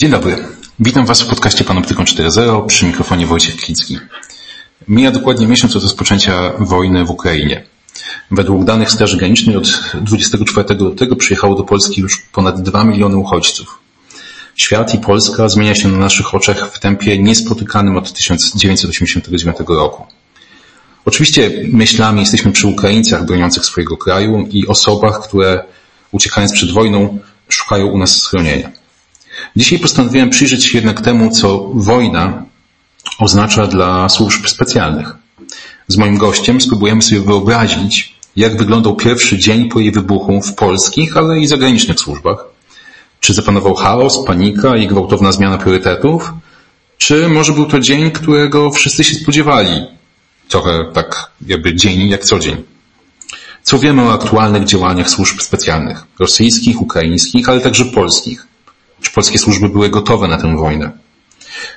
Dzień dobry. Witam Was w podcaście Panoptykon 4.0 przy mikrofonie Wojciech Klicki. Mija dokładnie miesiąc od rozpoczęcia wojny w Ukrainie. Według danych Straży Granicznej od 24 lutego przyjechało do Polski już ponad 2 miliony uchodźców. Świat i Polska zmienia się na naszych oczach w tempie niespotykanym od 1989 roku. Oczywiście myślami jesteśmy przy Ukraińcach broniących swojego kraju i osobach, które uciekając przed wojną szukają u nas schronienia. Dzisiaj postanowiłem przyjrzeć się jednak temu, co wojna oznacza dla służb specjalnych. Z moim gościem spróbujemy sobie wyobrazić, jak wyglądał pierwszy dzień po jej wybuchu w polskich, ale i zagranicznych służbach. Czy zapanował chaos, panika i gwałtowna zmiana priorytetów? Czy może był to dzień, którego wszyscy się spodziewali? Trochę tak jakby dzień jak co dzień. Co wiemy o aktualnych działaniach służb specjalnych? Rosyjskich, ukraińskich, ale także polskich. Czy polskie służby były gotowe na tę wojnę?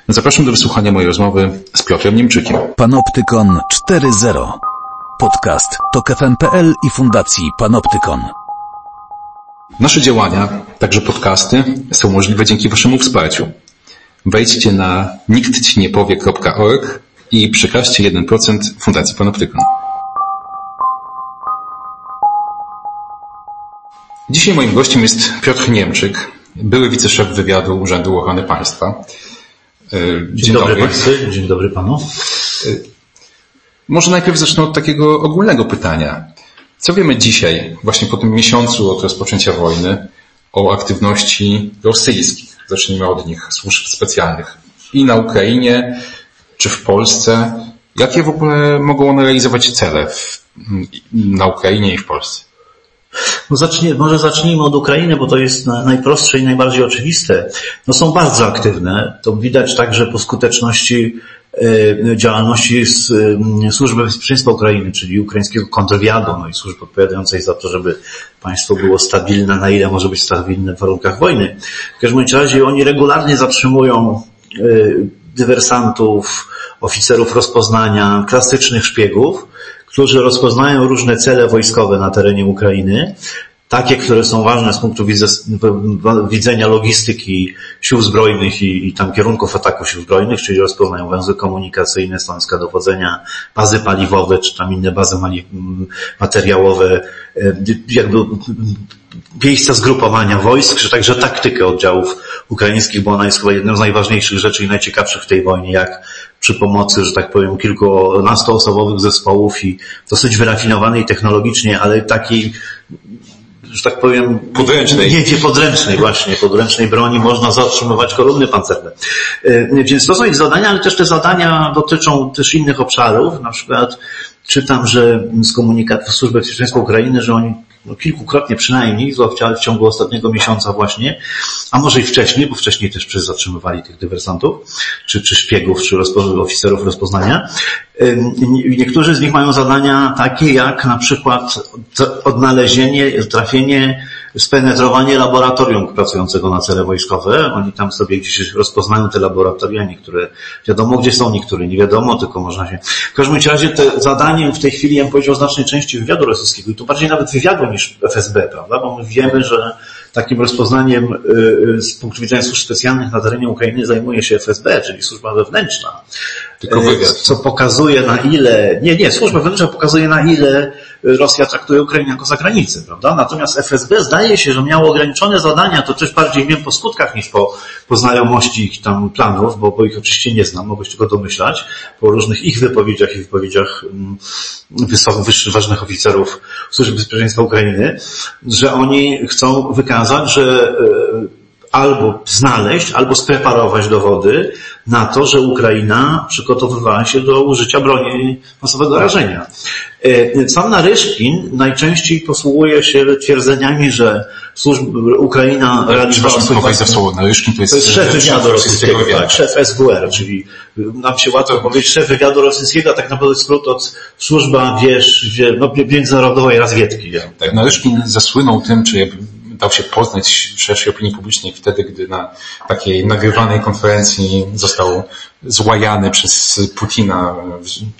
Zapraszam do wysłuchania mojej rozmowy z Piotrem Niemczykiem. Panoptykon 4.0. Podcast Tok FM.pl i Fundacji Panoptykon. Nasze działania, także podcasty, są możliwe dzięki Waszemu wsparciu. Wejdźcie na niktcniepowie.org i przekażcie 1% Fundacji Panoptykon. Dzisiaj moim gościem jest Piotr Niemczyk, były wiceszef wywiadu Urzędu Ochrony Państwa. Dzień dobry. Państwu, dzień dobry Panu. Może najpierw zacznę od takiego ogólnego pytania. Co wiemy dzisiaj, właśnie po tym miesiącu od rozpoczęcia wojny, o aktywności rosyjskich? Zacznijmy od nich, służb specjalnych. I na Ukrainie, czy w Polsce. Jakie w ogóle mogą one realizować cele na Ukrainie i w Polsce? Może zacznijmy od Ukrainy, bo to jest najprostsze i najbardziej oczywiste. Są bardzo aktywne. To widać także po skuteczności działalności Służby Bezpieczeństwa Ukrainy, czyli ukraińskiego kontrwywiadu, i służby odpowiadającej za to, żeby państwo było stabilne, na ile może być stabilne w warunkach wojny. W każdym razie oni regularnie zatrzymują dywersantów, oficerów rozpoznania, klasycznych szpiegów, którzy rozpoznają różne cele wojskowe na terenie Ukrainy, takie, które są ważne z punktu widzenia logistyki sił zbrojnych i tam kierunków ataku sił zbrojnych, czyli rozpoznają węzły komunikacyjne, stanowiska dowodzenia, bazy paliwowe, czy tam inne bazy materiałowe, jakby miejsca zgrupowania wojsk, czy także taktykę oddziałów ukraińskich, bo ona jest chyba jedną z najważniejszych rzeczy i najciekawszych w tej wojnie, jak przy pomocy, że tak powiem, kilkunastoosobowych zespołów i dosyć wyrafinowanej technologicznie, ale takiej, że tak powiem, podręcznej broni można zatrzymywać kolumny pancerne. Więc to są ich zadania, ale też te zadania dotyczą też innych obszarów. Na przykład czytam, że z komunikatu Służby Bezpieczeństwa Ukrainy, że oni kilkukrotnie przynajmniej, w ciągu ostatniego miesiąca właśnie, a może i wcześniej, bo wcześniej też zatrzymywali tych dywersantów, czy szpiegów, czy oficerów rozpoznania. Niektórzy z nich mają zadania takie jak na przykład odnalezienie, trafienie, spenetrowanie laboratorium pracującego na cele wojskowe. Oni tam sobie gdzieś rozpoznają te laboratoria, niektóre wiadomo gdzie są, niektóre nie wiadomo, tylko można się... W każdym razie te zadaniem w tej chwili, ja bym powiedział, znacznej części wywiadu rosyjskiego i to bardziej nawet wywiadu niż FSB, prawda? Bo my wiemy, że takim rozpoznaniem z punktu widzenia służb specjalnych na terenie Ukrainy zajmuje się FSB, czyli służba wewnętrzna. Tylko wywiad. Co pokazuje na ile... Nie, służba wewnętrzna pokazuje na ile Rosja traktuje Ukrainę jako zagranicę, prawda? Natomiast FSB zdaje się, że miało ograniczone zadania, to też bardziej wiem po skutkach niż po znajomości ich tam planów, bo ich oczywiście nie znam, mogę się tylko domyślać, po różnych ich wypowiedziach i wypowiedziach ważnych oficerów Służby Bezpieczeństwa Ukrainy, że oni chcą wykazać, że albo znaleźć, albo spreparować dowody na to, że Ukraina przygotowywała się do użycia broni masowego rażenia. Sam Naryszkin najczęściej posługuje się twierdzeniami, że Ukraina realizowała... To jest szef wywiadu rosyjskiego, szef SWR, czyli nam się łatwo powiedzieć szef wywiadu rosyjskiego, a tak naprawdę skrót od służba międzynarodowej rozwiedki. Tak, Naryszkin zasłynął tym, czy dał się poznać szerszej opinii publicznej wtedy, gdy na takiej nagrywanej konferencji został złajany przez Putina.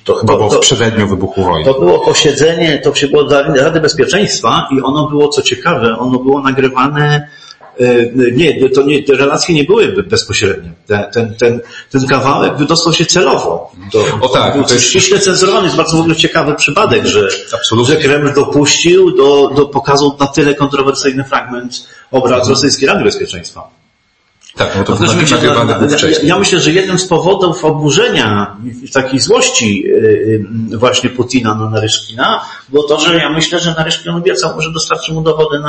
To chyba było w przededniu wybuchu wojny. To było posiedzenie, to się było dla Rady Bezpieczeństwa i ono było, co ciekawe, ono było nagrywane Nie, te relacje nie były bezpośrednie. Ten kawałek wydostał się celowo. To jest ściśle cenzurowany. Jest bardzo w ogóle ciekawy przypadek, że Kreml dopuścił do pokazu na tyle kontrowersyjny fragment obrazu rosyjskiej Rady Bezpieczeństwa. Tak, no to ja myślę, że jednym z powodów oburzenia i takiej złości właśnie Putina na Naryszkina było to, że ja myślę, że Naryszkin obiecał, że dostarczy mu dowody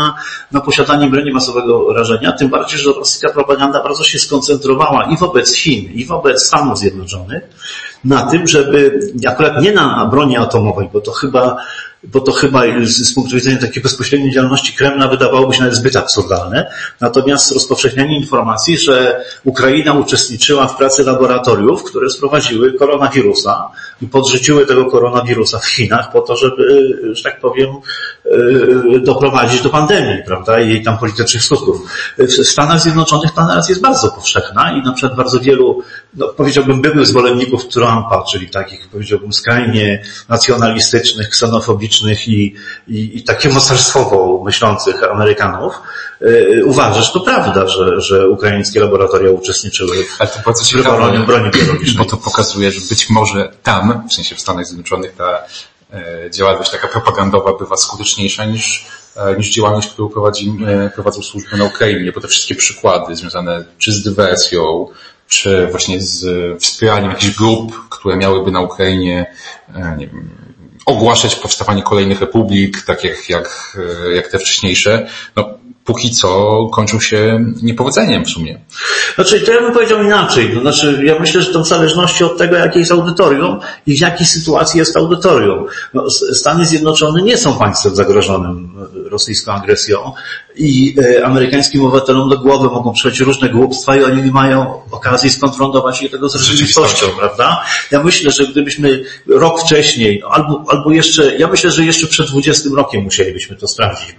na posiadanie broni masowego rażenia, tym bardziej, że rosyjska propaganda bardzo się skoncentrowała i wobec Chin, i wobec Stanów Zjednoczonych na tym, żeby akurat nie na broni atomowej, bo to chyba z punktu widzenia takiej bezpośredniej działalności Kremla wydawałoby się nawet zbyt absurdalne. Natomiast rozpowszechnianie informacji, że Ukraina uczestniczyła w pracy laboratoriów, które sprowadziły koronawirusa i podrzuciły tego koronawirusa w Chinach po to, żeby, że tak powiem, doprowadzić do pandemii, prawda, i jej tam politycznych skutków. W Stanach Zjednoczonych ta narracja jest bardzo powszechna i na przykład bardzo wielu, powiedziałbym, byłych zwolenników Trumpa, czyli takich, powiedziałbym, skrajnie nacjonalistycznych, ksenofobicznych, i takie mocarstwowo myślących Amerykanów, uważasz, to prawda, że ukraińskie laboratoria uczestniczyły w wyboraniu broni biologicznej. Bo to pokazuje, że być może tam, w sensie w Stanach Zjednoczonych, ta działalność taka propagandowa bywa skuteczniejsza niż działalność, którą prowadzą służby na Ukrainie, bo te wszystkie przykłady związane czy z dywersją, czy właśnie z wspieraniem jakichś grup, które miałyby na Ukrainie, nie wiem, ogłaszać powstawanie kolejnych republik, takich jak te wcześniejsze, no póki co kończą się niepowodzeniem w sumie. Znaczy, to ja bym powiedział inaczej. To znaczy, ja myślę, że to w zależności od tego, jakie jest audytorium i w jakiej sytuacji jest audytorium. No, Stany Zjednoczone nie są państwem zagrożonym rosyjską agresją i amerykańskim obywatelom do głowy mogą przychodzić różne głupstwa i oni nie mają okazji skonfrontować się tego z rzeczywistością, prawda? Ja myślę, że gdybyśmy rok wcześniej, albo jeszcze, ja myślę, że jeszcze przed 20 rokiem musielibyśmy to sprawdzić,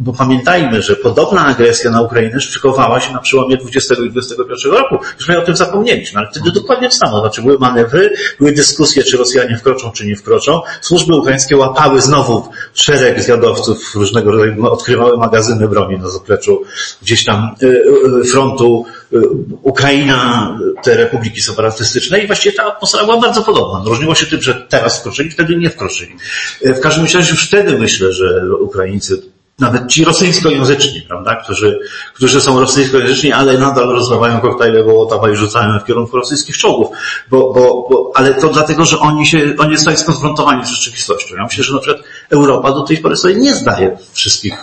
bo pamiętajmy, że podobna agresja na Ukrainę szykowała się na przełomie 20 i 21 roku. Już my o tym zapomnieliśmy, ale wtedy dokładnie to samo. Znaczy były manewry, były dyskusje, czy Rosjanie wkroczą, czy nie wkroczą. Służby ukraińskie łapały znowu szereg zwiadowców różnego rodzaju, odkrywały magazyny broni na zapleczu gdzieś tam frontu Ukraina, te republiki separatystyczne i właściwie ta atmosfera była bardzo podobna. Różniło się tym, że teraz wkroczyli, wtedy nie wkroczyli. W każdym razie już wtedy myślę, że Ukraińcy, nawet ci rosyjskojęzyczni, prawda, którzy są rosyjskojęzyczni, ale nadal rozdawają koktajle Wołotowa i rzucają w kierunku rosyjskich czołgów, ale to dlatego, że oni są skonfrontowani z rzeczywistością. Ja myślę, że na przykład Europa do tej pory sobie nie zdaje wszystkich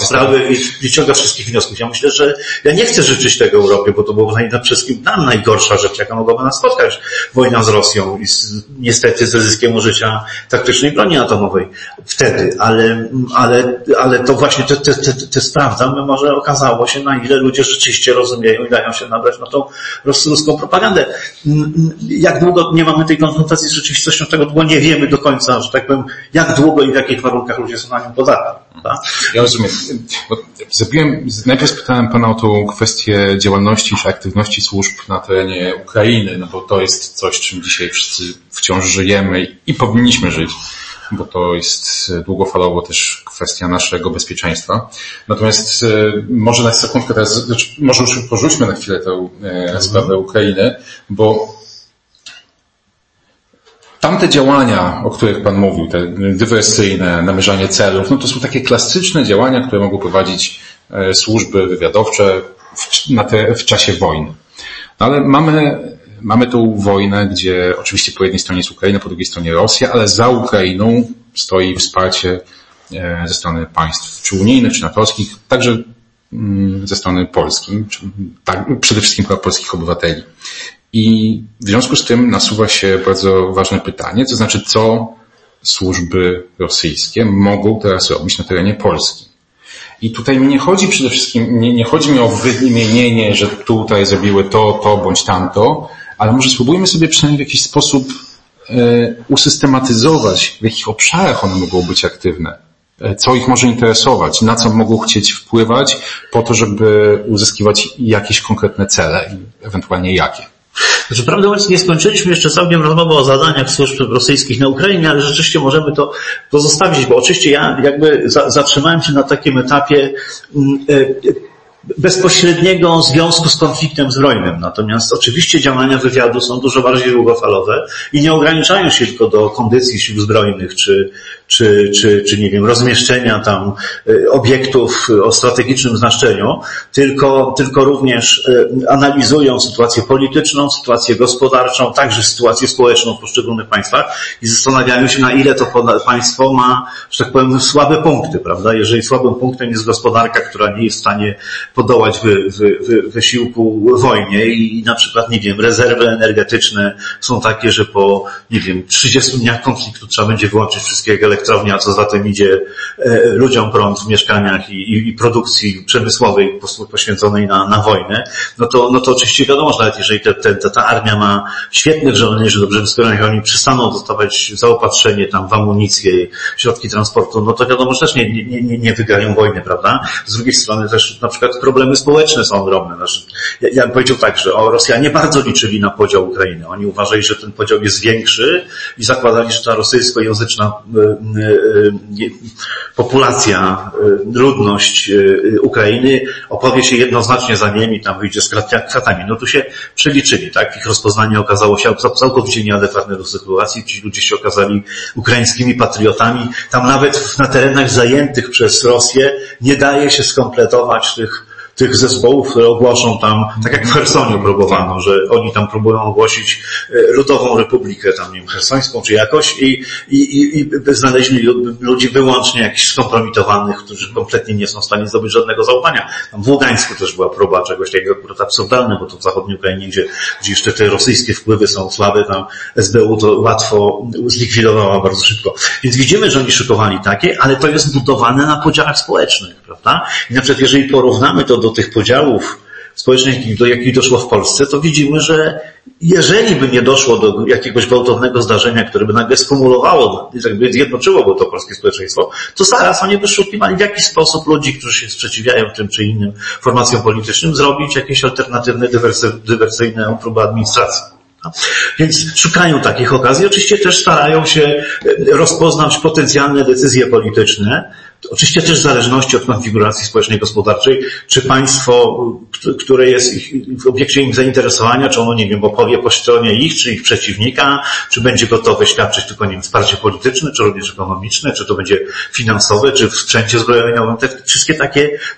sprawy i ciąga wszystkich wniosków. Ja myślę, że ja nie chcę życzyć tego Europie, bo to byłoby przede wszystkim nam najgorsza rzecz, jaka mogłaby nas spotkać. Wojna z Rosją i niestety ze zyskiem użycia taktycznej broni atomowej wtedy, ale to właśnie te sprawdzamy, może okazało się, na ile ludzie rzeczywiście rozumieją i dają się nabrać na tą rosyjską propagandę. Jak długo nie mamy tej konfrontacji z rzeczywistością, tego długo nie wiemy do końca, że tak powiem, jak długo i w jakich warunkach ludzie są na nią podatni. Ja rozumiem. Najpierw spytałem pana o tą kwestię działalności czy aktywności służb na terenie Ukrainy, no bo to jest coś, czym dzisiaj wszyscy wciąż żyjemy i powinniśmy żyć, bo to jest długofalowo też kwestia naszego bezpieczeństwa. Natomiast może na sekundkę teraz, może już porzućmy na chwilę tę sprawę Ukrainy, bo tamte działania, o których pan mówił, te dywersyjne, namierzanie celów, no to są takie klasyczne działania, które mogą prowadzić służby wywiadowcze w czasie wojny. No ale mamy tą wojnę, gdzie oczywiście po jednej stronie jest Ukraina, po drugiej stronie Rosja, ale za Ukrainą stoi wsparcie ze strony państw czy unijnych, czy natowskich, także ze strony Polski, przede wszystkim polskich obywateli. I w związku z tym nasuwa się bardzo ważne pytanie, to znaczy co służby rosyjskie mogą teraz robić na terenie Polski. I tutaj mi nie chodzi przede wszystkim, nie chodzi mi o wymienienie, że tutaj zrobiły to bądź tamto, ale może spróbujmy sobie przynajmniej w jakiś sposób usystematyzować, w jakich obszarach one mogą być aktywne, co ich może interesować, na co mogą chcieć wpływać po to, żeby uzyskiwać jakieś konkretne cele i ewentualnie jakie. Znaczy, prawdę mówiąc, nie skończyliśmy jeszcze całkiem rozmowy o zadaniach służb rosyjskich na Ukrainie, ale rzeczywiście możemy to pozostawić, bo oczywiście ja jakby zatrzymałem się na takim etapie bezpośredniego związku z konfliktem zbrojnym. Natomiast oczywiście działania wywiadu są dużo bardziej długofalowe i nie ograniczają się tylko do kondycji sił zbrojnych czy nie wiem, rozmieszczenia tam obiektów o strategicznym znaczeniu, tylko również analizują sytuację polityczną, sytuację gospodarczą, także sytuację społeczną w poszczególnych państwach i zastanawiają się, na ile to państwo ma, że tak powiem, słabe punkty, prawda? Jeżeli słabym punktem jest gospodarka, która nie jest w stanie podołać wysiłku wojnie i na przykład, nie wiem, rezerwy energetyczne są takie, że po, nie wiem, 30 dniach konfliktu trzeba będzie wyłączyć wszystkie elektrownie, a co za tym idzie ludziom prąd w mieszkaniach i produkcji przemysłowej poświęconej na wojnę, no to oczywiście wiadomo, że nawet jeżeli ta armia ma świetnych żołnierzy, dobrze wyskoronych, oni przestaną dostawać zaopatrzenie tam w amunicję, środki transportu, no to wiadomo, że też nie wygrają wojny, prawda? Z drugiej strony też na przykład problemy społeczne są ogromne. Znaczy, ja bym powiedział tak, że Rosjanie bardzo liczyli na podział Ukrainy. Oni uważali, że ten podział jest większy i zakładali, że ta rosyjskojęzyczna populacja, ludność Ukrainy opowie się jednoznacznie za nimi, tam wyjdzie z kratami. No tu się przeliczyli, tak? Ich rozpoznanie okazało się całkowicie nieadekwatne do sytuacji. Ci ludzie się okazali ukraińskimi patriotami. Tam nawet na terenach zajętych przez Rosję nie daje się skompletować tych zespołów, które ogłoszą tam, tak jak w Chersoniu próbowano, że oni tam próbują ogłosić Ludową Republikę, tam nie wiem, Chersońską czy jakoś i znaleźli ludzi wyłącznie jakichś skompromitowanych, którzy kompletnie nie są w stanie zdobyć żadnego zaufania. Tam w Ługańsku też była próba czegoś takiego akurat absurdalne, bo to w zachodniej Ukrainie, gdzie jeszcze te rosyjskie wpływy są słabe, tam SBU to łatwo zlikwidowała bardzo szybko. Więc widzimy, że oni szykowali takie, ale to jest budowane na podziałach społecznych, prawda? I na przykład jeżeli porównamy to do tych podziałów społecznych, do jakich doszło w Polsce, to widzimy, że jeżeli by nie doszło do jakiegoś gwałtownego zdarzenia, które by nagle skumulowało, jakby zjednoczyło go to polskie społeczeństwo, to zaraz oni by szukiwali w jakiś sposób ludzi, którzy się sprzeciwiają tym czy innym formacjom politycznym, zrobić jakieś alternatywne, dywersyjne próby administracji. Więc szukają takich okazji. Oczywiście też starają się rozpoznać potencjalne decyzje polityczne, oczywiście też w zależności od konfiguracji społecznej, gospodarczej, czy państwo, które jest w obiekcie im zainteresowania, czy ono, nie wiem, opowie po stronie ich, czy ich przeciwnika, czy będzie gotowe świadczyć tylko, nie wiem, wsparcie polityczne, czy również ekonomiczne, czy to będzie finansowe, czy w sprzęcie zbrojeniowym.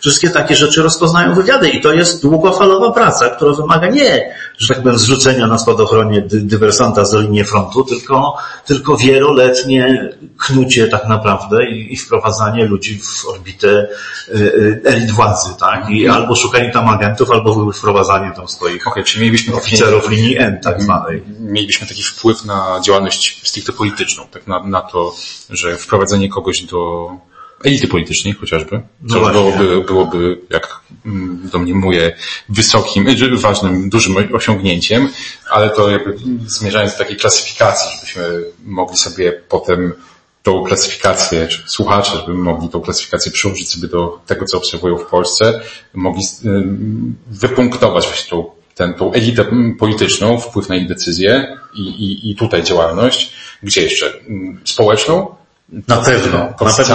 Wszystkie takie rzeczy rozpoznają wywiady i to jest długofalowa praca, która wymaga nie, że tak powiem, zrzucenia na spadochronie dywersanta z linii frontu, tylko wieloletnie knucie tak naprawdę i wprowadzanie ludzi w orbitę elit władzy, tak? I albo szukanie tam agentów, albo wprowadzanie tam swoich czyli mielibyśmy oficerów linii N, tak zwanej. Mielibyśmy taki wpływ na działalność stricte polityczną, tak na to, że wprowadzenie kogoś do elity politycznej chociażby, co no byłoby, jak domniemuję, wysokim, ważnym, dużym osiągnięciem, ale to jakby zmierzając do takiej klasyfikacji, żebyśmy mogli sobie potem tą klasyfikację, czy słuchacze, żeby mogli tą klasyfikację przyłożyć sobie do tego, co obserwują w Polsce, mogli wypunktować właśnie tą elitę polityczną, wpływ na ich decyzje i tutaj działalność, gdzie jeszcze? Społeczną? Na pewno,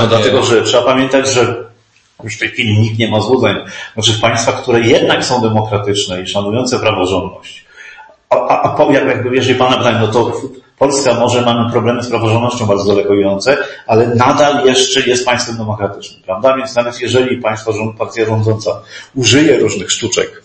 dlatego że trzeba pamiętać, że już w tej chwili nikt nie ma złudzeń. Znaczy w państwach, które jednak są demokratyczne i szanujące praworządność, jakby jeżeli pana pytań, no to Polska może mamy problemy z praworządnością bardzo daleko idące, ale nadal jeszcze jest państwem demokratycznym, prawda? Więc nawet jeżeli partia rządząca użyje różnych sztuczek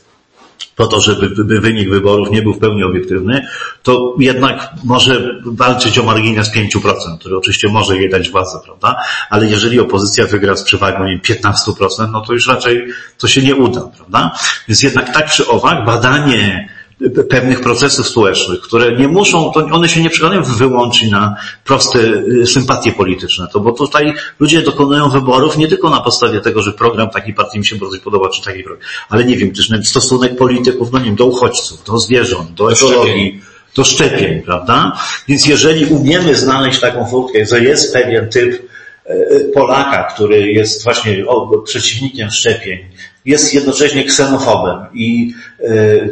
po to, żeby wynik wyborów nie był w pełni obiektywny, to jednak może walczyć o margines 5%, który oczywiście może jej dać władzę, prawda? Ale jeżeli opozycja wygra z przewagą 15%, no to już raczej to się nie uda, prawda? Więc jednak tak czy owak badanie pewnych procesów społecznych, które nie muszą, to one się nie przykładają wyłącznie na proste sympatie polityczne, to bo tutaj ludzie dokonują wyborów nie tylko na podstawie tego, że program takiej partii mi się bardzo podoba, czy taki program, ale nie wiem, też stosunek polityków, no nie wiem, do uchodźców, do zwierząt, do ekologii, do szczepień, prawda? Więc jeżeli umiemy znaleźć taką furtkę, że jest pewien typ Polaka, który jest właśnie przeciwnikiem szczepień, jest jednocześnie ksenofobem i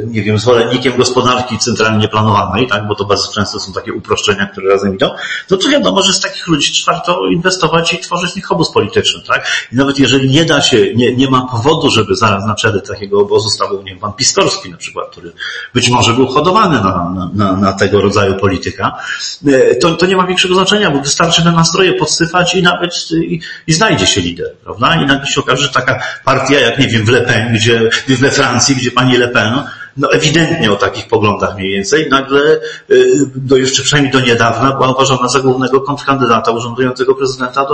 nie wiem, zwolennikiem gospodarki centralnie planowanej, tak, bo to bardzo często są takie uproszczenia, które razem idą, no to wiadomo, że z takich ludzi warto inwestować i tworzyć z nich obóz polityczny, tak? I nawet jeżeli nie da się, nie ma powodu, żeby zaraz na czele takiego obozu stał, nie wiem, pan Piskorski na przykład, który być może był hodowany na tego rodzaju polityka, to nie ma większego znaczenia, bo wystarczy na nastroje podsypać i nawet i znajdzie się lider, prawda? I nagle się okaże, że taka partia, jak nie wiem, we Francji, gdzie pani Le Pen, no ewidentnie o takich poglądach mniej więcej, nagle, jeszcze przynajmniej do niedawna, była uważana za głównego kontrkandydata urzędującego prezydenta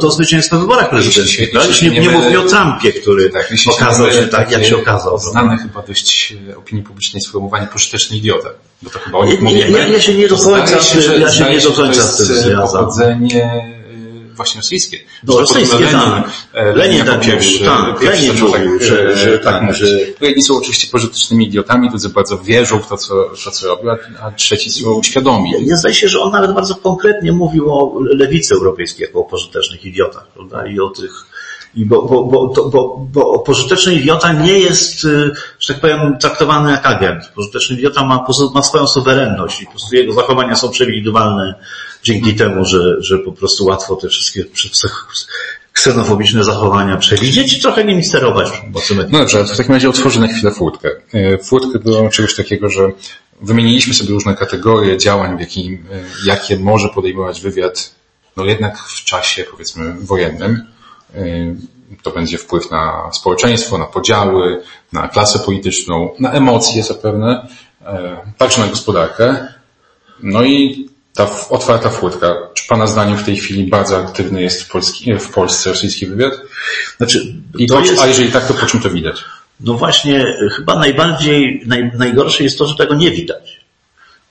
do zwycięstwa w wyborach prezydenckich. Nie mówmy o Trumpie, który okazał się tak, jak się okazał. Znany chyba dość opinii publicznej sformułowanie pożyteczny idiota. Bo to chyba o nich mówimy. Ja się nie do końca z tym związam. Właśnie rosyjskie. No rosyjskie, tak. Lenin tak pierwszy. Lenin mówił, że tak. Jedni są oczywiście pożytecznymi idiotami, drudzy bardzo wierzą w to, co robią, a trzeci są świadomi. Ja zdaje się, że on nawet bardzo konkretnie mówił o lewicy europejskiej jako o pożytecznych idiotach, prawda? I o tych... Bo pożyteczny idiota nie jest, że tak powiem, traktowany jak agent. Pożyteczny idiota ma swoją suwerenność i po prostu jego zachowania są przewidywalne dzięki temu, że po prostu łatwo te wszystkie ksenofobiczne zachowania przewidzieć i trochę nimi sterować. No dobrze, to w takim razie otworzę na chwilę furtkę. Furtkę do czegoś takiego, że wymieniliśmy sobie różne kategorie działań, jakie może podejmować wywiad, no jednak w czasie, powiedzmy, wojennym. To będzie wpływ na społeczeństwo, na podziały, na klasę polityczną, na emocje zapewne, także na gospodarkę. No i ta otwarta furtka. Czy pana zdaniem w tej chwili bardzo aktywny jest w Polsce rosyjski wywiad? Znaczy, a jeżeli tak, to po czym to widać? No właśnie, chyba najgorsze jest to, że tego nie widać.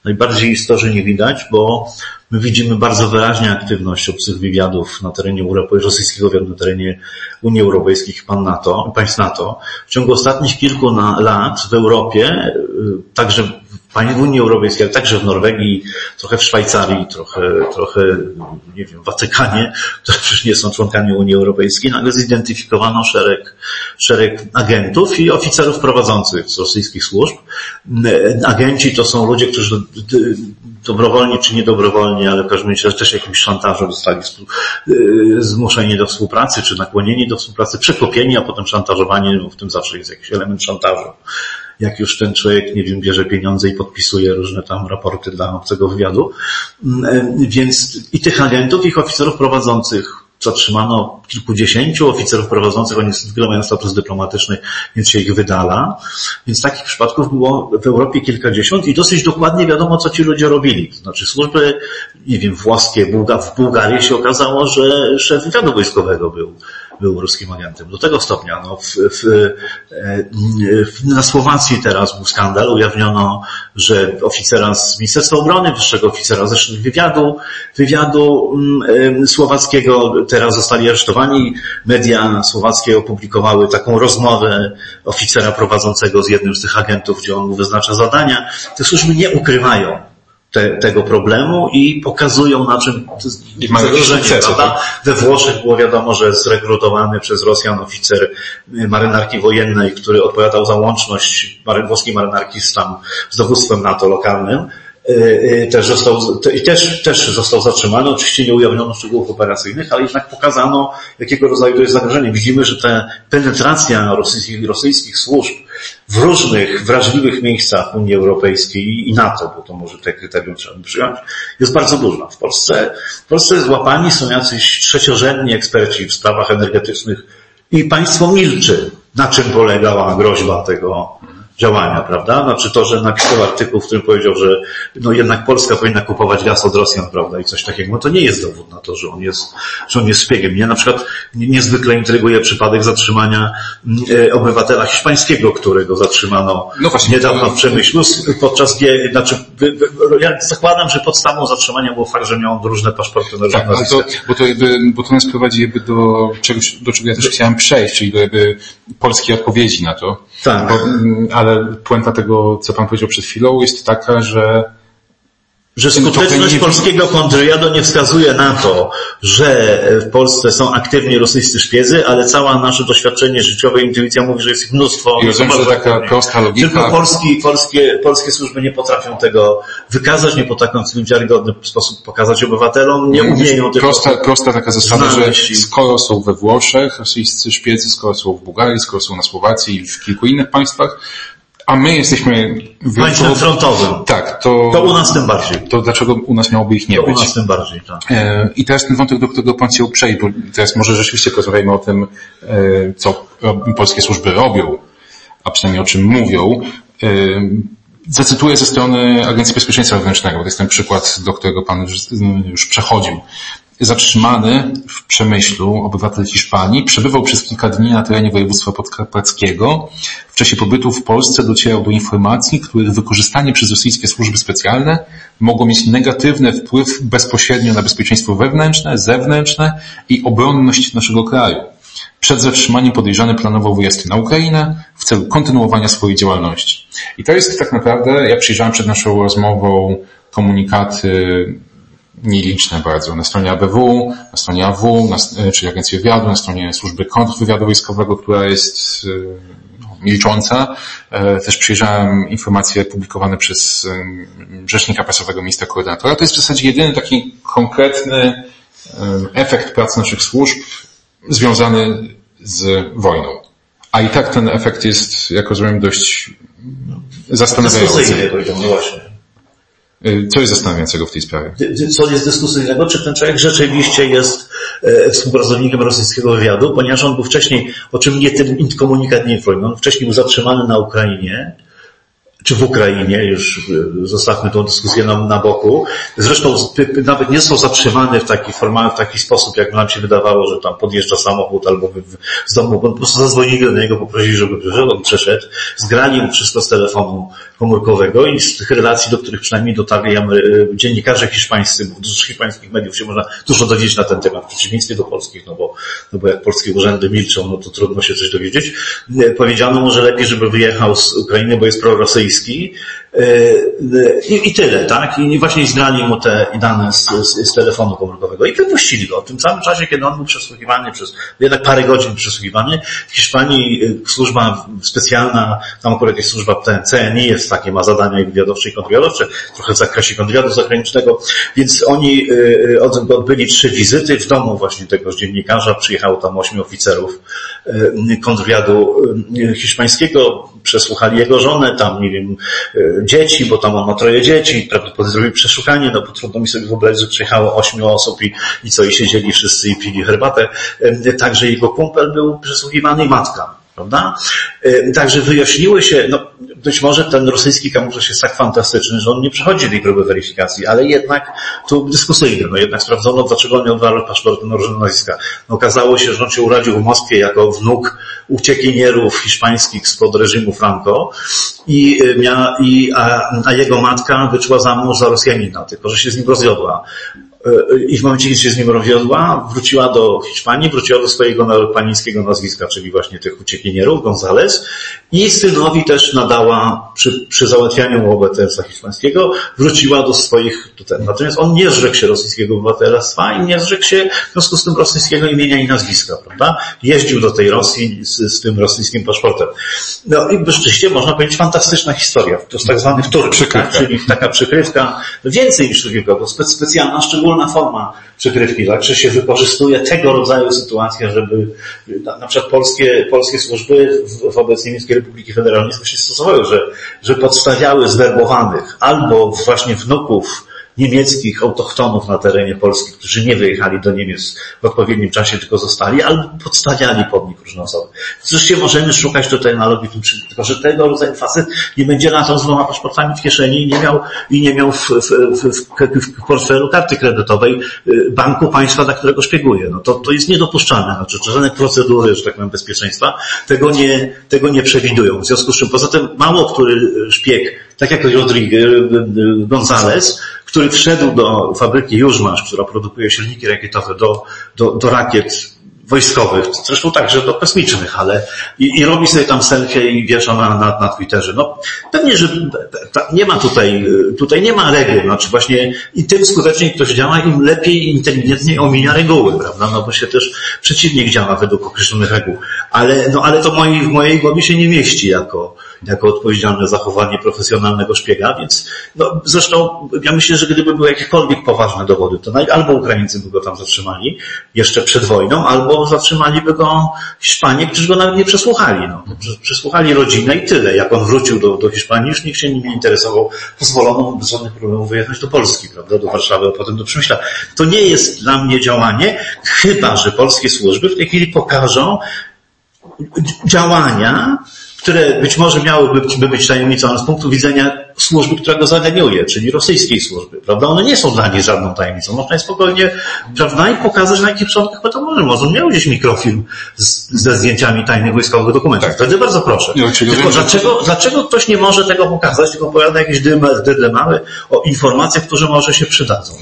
Najbardziej jest to, że nie widać, bo my widzimy bardzo wyraźnie aktywność obcych wywiadów na terenie rosyjskiego wywiadu, na terenie Unii Europejskiej państw NATO. W ciągu ostatnich kilku lat w Europie, także w Unii Europejskiej, ale także w Norwegii, trochę w Szwajcarii, trochę nie wiem, w Watykanie, które przecież nie są członkami Unii Europejskiej, nagle zidentyfikowano szereg agentów i oficerów prowadzących z rosyjskich służb. Agenci to są ludzie, którzy dobrowolnie czy niedobrowolnie, ale w każdym razie też jakimś szantażem zostali zmuszeni do współpracy, czy nakłonieni do współpracy, przekopieni, a potem szantażowani, bo w tym zawsze jest jakiś element szantażu. Jak już ten człowiek, nie wiem, bierze pieniądze i podpisuje różne tam raporty dla obcego wywiadu. Więc i tych agentów, ich oficerów prowadzących zatrzymano kilkudziesięciu oficerów prowadzących, oni mają status dyplomatyczny, więc się ich wydala. Więc takich przypadków było w Europie kilkadziesiąt i dosyć dokładnie wiadomo, co ci ludzie robili. To znaczy służby, nie wiem, włoskie, w Bułgarii się okazało, że szef wywiadu wojskowego był ruskim agentem. Do tego stopnia. No, na Słowacji teraz był skandal. Ujawniono, że oficera z Ministerstwa Obrony, wyższego oficera zresztą wywiadu słowackiego teraz zostali aresztowani. Media słowackie opublikowały taką rozmowę oficera prowadzącego z jednym z tych agentów, gdzie on mu wyznacza zadania. Te służby nie ukrywają tego problemu i pokazują, na czym zagrożenie, prawda? We Włoszech było wiadomo, że zrekrutowany przez Rosjan oficer marynarki wojennej, który odpowiadał za łączność włoskiej marynarki z dowództwem NATO lokalnym, też został zatrzymany. Oczywiście nie ujawniono szczegółów operacyjnych, ale jednak pokazano, jakiego rodzaju to jest zagrożenie. Widzimy, że ta penetracja rosyjskich służb w różnych wrażliwych miejscach Unii Europejskiej i NATO, bo to może te kryterium trzeba przyjąć, jest bardzo duża. W Polsce złapani są jacyś trzeciorzędni eksperci w sprawach energetycznych i państwo milczy, na czym polegała groźba tego działania, prawda? Znaczy to, że napisał artykuł, w którym powiedział, że no jednak Polska powinna kupować gaz od Rosjan, prawda, i coś takiego, no to nie jest dowód na to, że on jest szpiegiem. Mnie na przykład niezwykle intryguje przypadek zatrzymania obywatela hiszpańskiego, którego zatrzymano niedawno w Przemyślu, ja zakładam, że podstawą zatrzymania było fakt, że miał różne paszporty na różne nazwiska. Bo to nas prowadzi jakby do czegoś, do czego ja też chciałem przejść, czyli do jakby polskiej odpowiedzi na to. Tak. Ale puenta tego, co pan powiedział przed chwilą, jest taka, że że skuteczność polskiego kontrwywiadu nie wskazuje na to, że w Polsce są aktywni rosyjscy szpiedzy, ale całe nasze doświadczenie życiowe, intuicja mówi, że jest ich mnóstwo. Że taka prosta logika. Tylko polskie służby nie potrafią tego wykazać, nie potrafią w wiarygodny sposób pokazać obywatelom, nie umieją tego. Prosta taka zasada, że skoro są we Włoszech rosyjscy szpiedzy, skoro są w Bułgarii, skoro są na Słowacji i w kilku innych państwach, a my jesteśmy państwem frontowym. Tak, to u nas tym bardziej. To dlaczego u nas miałoby ich nie być? U nas tym bardziej, tak. I teraz ten wątek, do którego pan się uprzejmie, bo teraz może rzeczywiście porozmawiajmy o tym, co polskie służby robią, a przynajmniej o czym mówią. Zacytuję ze strony Agencji Bezpieczeństwa Wewnętrznego, bo to jest ten przykład, do którego pan już przechodził. Zatrzymany w Przemyślu obywatel Hiszpanii przebywał przez kilka dni na terenie województwa podkarpackiego. W czasie pobytu w Polsce docierał do informacji, których wykorzystanie przez rosyjskie służby specjalne mogło mieć negatywny wpływ bezpośrednio na bezpieczeństwo wewnętrzne, zewnętrzne i obronność naszego kraju. Przed zatrzymaniem podejrzany planował wyjazd na Ukrainę w celu kontynuowania swojej działalności. I to jest tak naprawdę, ja przyjrzałem przed naszą rozmową komunikaty nieliczne bardzo. Na stronie ABW, na stronie AW, czyli Agencji Wywiadu, na stronie Służby Kontrwywiadu Wojskowego, która jest milcząca. Też przyjrzałem informacje publikowane przez rzecznika prasowego ministra koordynatora. To jest w zasadzie jedyny taki konkretny efekt pracy naszych służb związany z wojną. A i tak ten efekt jest, jak rozumiem, dość zastanawiający. Co jest zastanawiającego w tej sprawie? Co jest dyskusyjnego? Czy ten człowiek rzeczywiście jest współpracownikiem rosyjskiego wywiadu, ponieważ on był wcześniej, o czym nie ten komunikat nie informuje, on wcześniej był zatrzymany na Ukrainie, czy w Ukrainie, już zostawmy tą dyskusję na boku. Zresztą nawet nie są zatrzymane w taki sposób, jak nam się wydawało, że tam podjeżdża samochód albo z domu. Po prostu zadzwonili do niego, poprosili, żeby on przeszedł. Zgrali mu wszystko z telefonu komórkowego i z tych relacji, do których przynajmniej dotarli dziennikarze hiszpańscy, bo z hiszpańskich mediów się można dużo dowiedzieć na ten temat, w przeciwieństwie do polskich, no bo jak polskie urzędy milczą, no to trudno się coś dowiedzieć. Powiedziano mu, że lepiej, żeby wyjechał z Ukrainy, bo jest prorosyjski. I tyle, tak? I właśnie zgrali mu te dane z telefonu komórkowego i wypuścili go. W tym samym czasie, kiedy on był przesłuchiwany przez, jednak parę godzin przesłuchiwany, w Hiszpanii służba specjalna, tam akurat jest służba CNI, jest takie, ma zadania wywiadowcze i kontrwywiadowcze, trochę w zakresie kontrwywiadu zagranicznego, więc oni odbyli 3 wizyty w domu właśnie tegoż dziennikarza, przyjechało tam 8 oficerów kontrwywiadu hiszpańskiego, przesłuchali jego żonę, tam nie wiem, dzieci, bo tam on ma 3 dzieci, prawdopodobnie zrobił przeszukanie, no bo trudno mi sobie wyobrazić, że przyjechało 8 osób i co, i siedzieli wszyscy i pili herbatę. Także jego kumpel był przesłuchiwany i matka, prawda? Także wyjaśniły się, no być może ten rosyjski kamuflaż jest tak fantastyczny, że on nie przechodzi tej próby weryfikacji, ale jednak tu dyskusyjny, no jednak sprawdzono, dlaczego on miał 2 paszporty małżeńskie. No okazało się, że on się urodził w Moskwie jako wnuk uciekinierów hiszpańskich spod reżimu Franco a jego matka wyszła za mąż za Rosjanina, tylko że się z nim rozwiodła. I w momencie, kiedy się z nim rozwiodła, wróciła do Hiszpanii, wróciła do swojego panińskiego nazwiska, czyli właśnie tych uciekinierów, Gonzales, i synowi też nadała, przy załatwianiu obywatelstwa hiszpańskiego, wróciła do swoich, natomiast on nie zrzekł się rosyjskiego obywatelstwa i nie zrzekł się w związku z tym rosyjskiego imienia i nazwiska, prawda? Jeździł do tej Rosji z tym rosyjskim paszportem. No i rzeczywiście można powiedzieć fantastyczna historia, to jest tak zwany wtórnik, czyli taka przykrywka, więcej niż drugiego, to specjalna, szczególna forma przykrywki, tak? Czy się wykorzystuje tego rodzaju sytuacje, żeby na przykład polskie służby wobec Niemieckiej Republiki Federalnej się stosowały, że podstawiały zwerbowanych albo właśnie wnuków niemieckich autochtonów na terenie Polski, którzy nie wyjechali do Niemiec w odpowiednim czasie, tylko zostali, albo podstawiali pod nich różne osoby. Zresztą możemy szukać tutaj analogii, tylko że tego rodzaju facet nie będzie latał z 2 paszportami w kieszeni i nie miał w portfelu karty kredytowej banku państwa, dla którego szpieguje. No to jest niedopuszczalne. Znaczy, żadne procedury, że tak powiem, bezpieczeństwa tego nie przewidują. W związku z czym, poza tym mało który szpieg, tak jak Gonzales, który wszedł do fabryki Jużmasz, która produkuje silniki rakietowe do rakiet wojskowych, zresztą także do kosmicznych, ale i robi sobie tam selfie i wiesza na Twitterze. No pewnie, że nie ma tutaj nie ma reguł, znaczy właśnie i tym skuteczniej ktoś działa, im lepiej i inteligentniej omija reguły, prawda? No bo się też przeciwnik działa według określonych reguł. Ale to w mojej głowie się nie mieści jako odpowiedzialne zachowanie profesjonalnego szpiega, więc no zresztą ja myślę, że gdyby były jakiekolwiek poważne dowody, to albo Ukraińcy by go tam zatrzymali jeszcze przed wojną, albo zatrzymaliby go Hiszpanie, którzy go nawet nie przesłuchali. No. Przesłuchali rodzinę i tyle. Jak on wrócił do Hiszpanii, już nikt się nim nie interesował. Pozwolono mu bez żadnych problemów wyjechać do Polski, prawda, do Warszawy, a potem do Przemyśla. To nie jest dla mnie działanie, chyba że polskie służby w tej chwili pokażą działania, które być może miałyby być tajemnicą, ale z punktu widzenia służby, która go zaganiuje, czyli rosyjskiej służby, prawda? One nie są dla niej żadną tajemnicą. Można je spokojnie, prawda, i pokazać, na jakich początkach to może. On miał gdzieś mikrofilm ze zdjęciami tajnych wojskowych dokumentów. Tak. Wtedy bardzo proszę. Nie, tylko dlaczego ktoś nie może tego pokazać, tylko opowiada jakieś dylematy o informacjach, które może się przydadzą?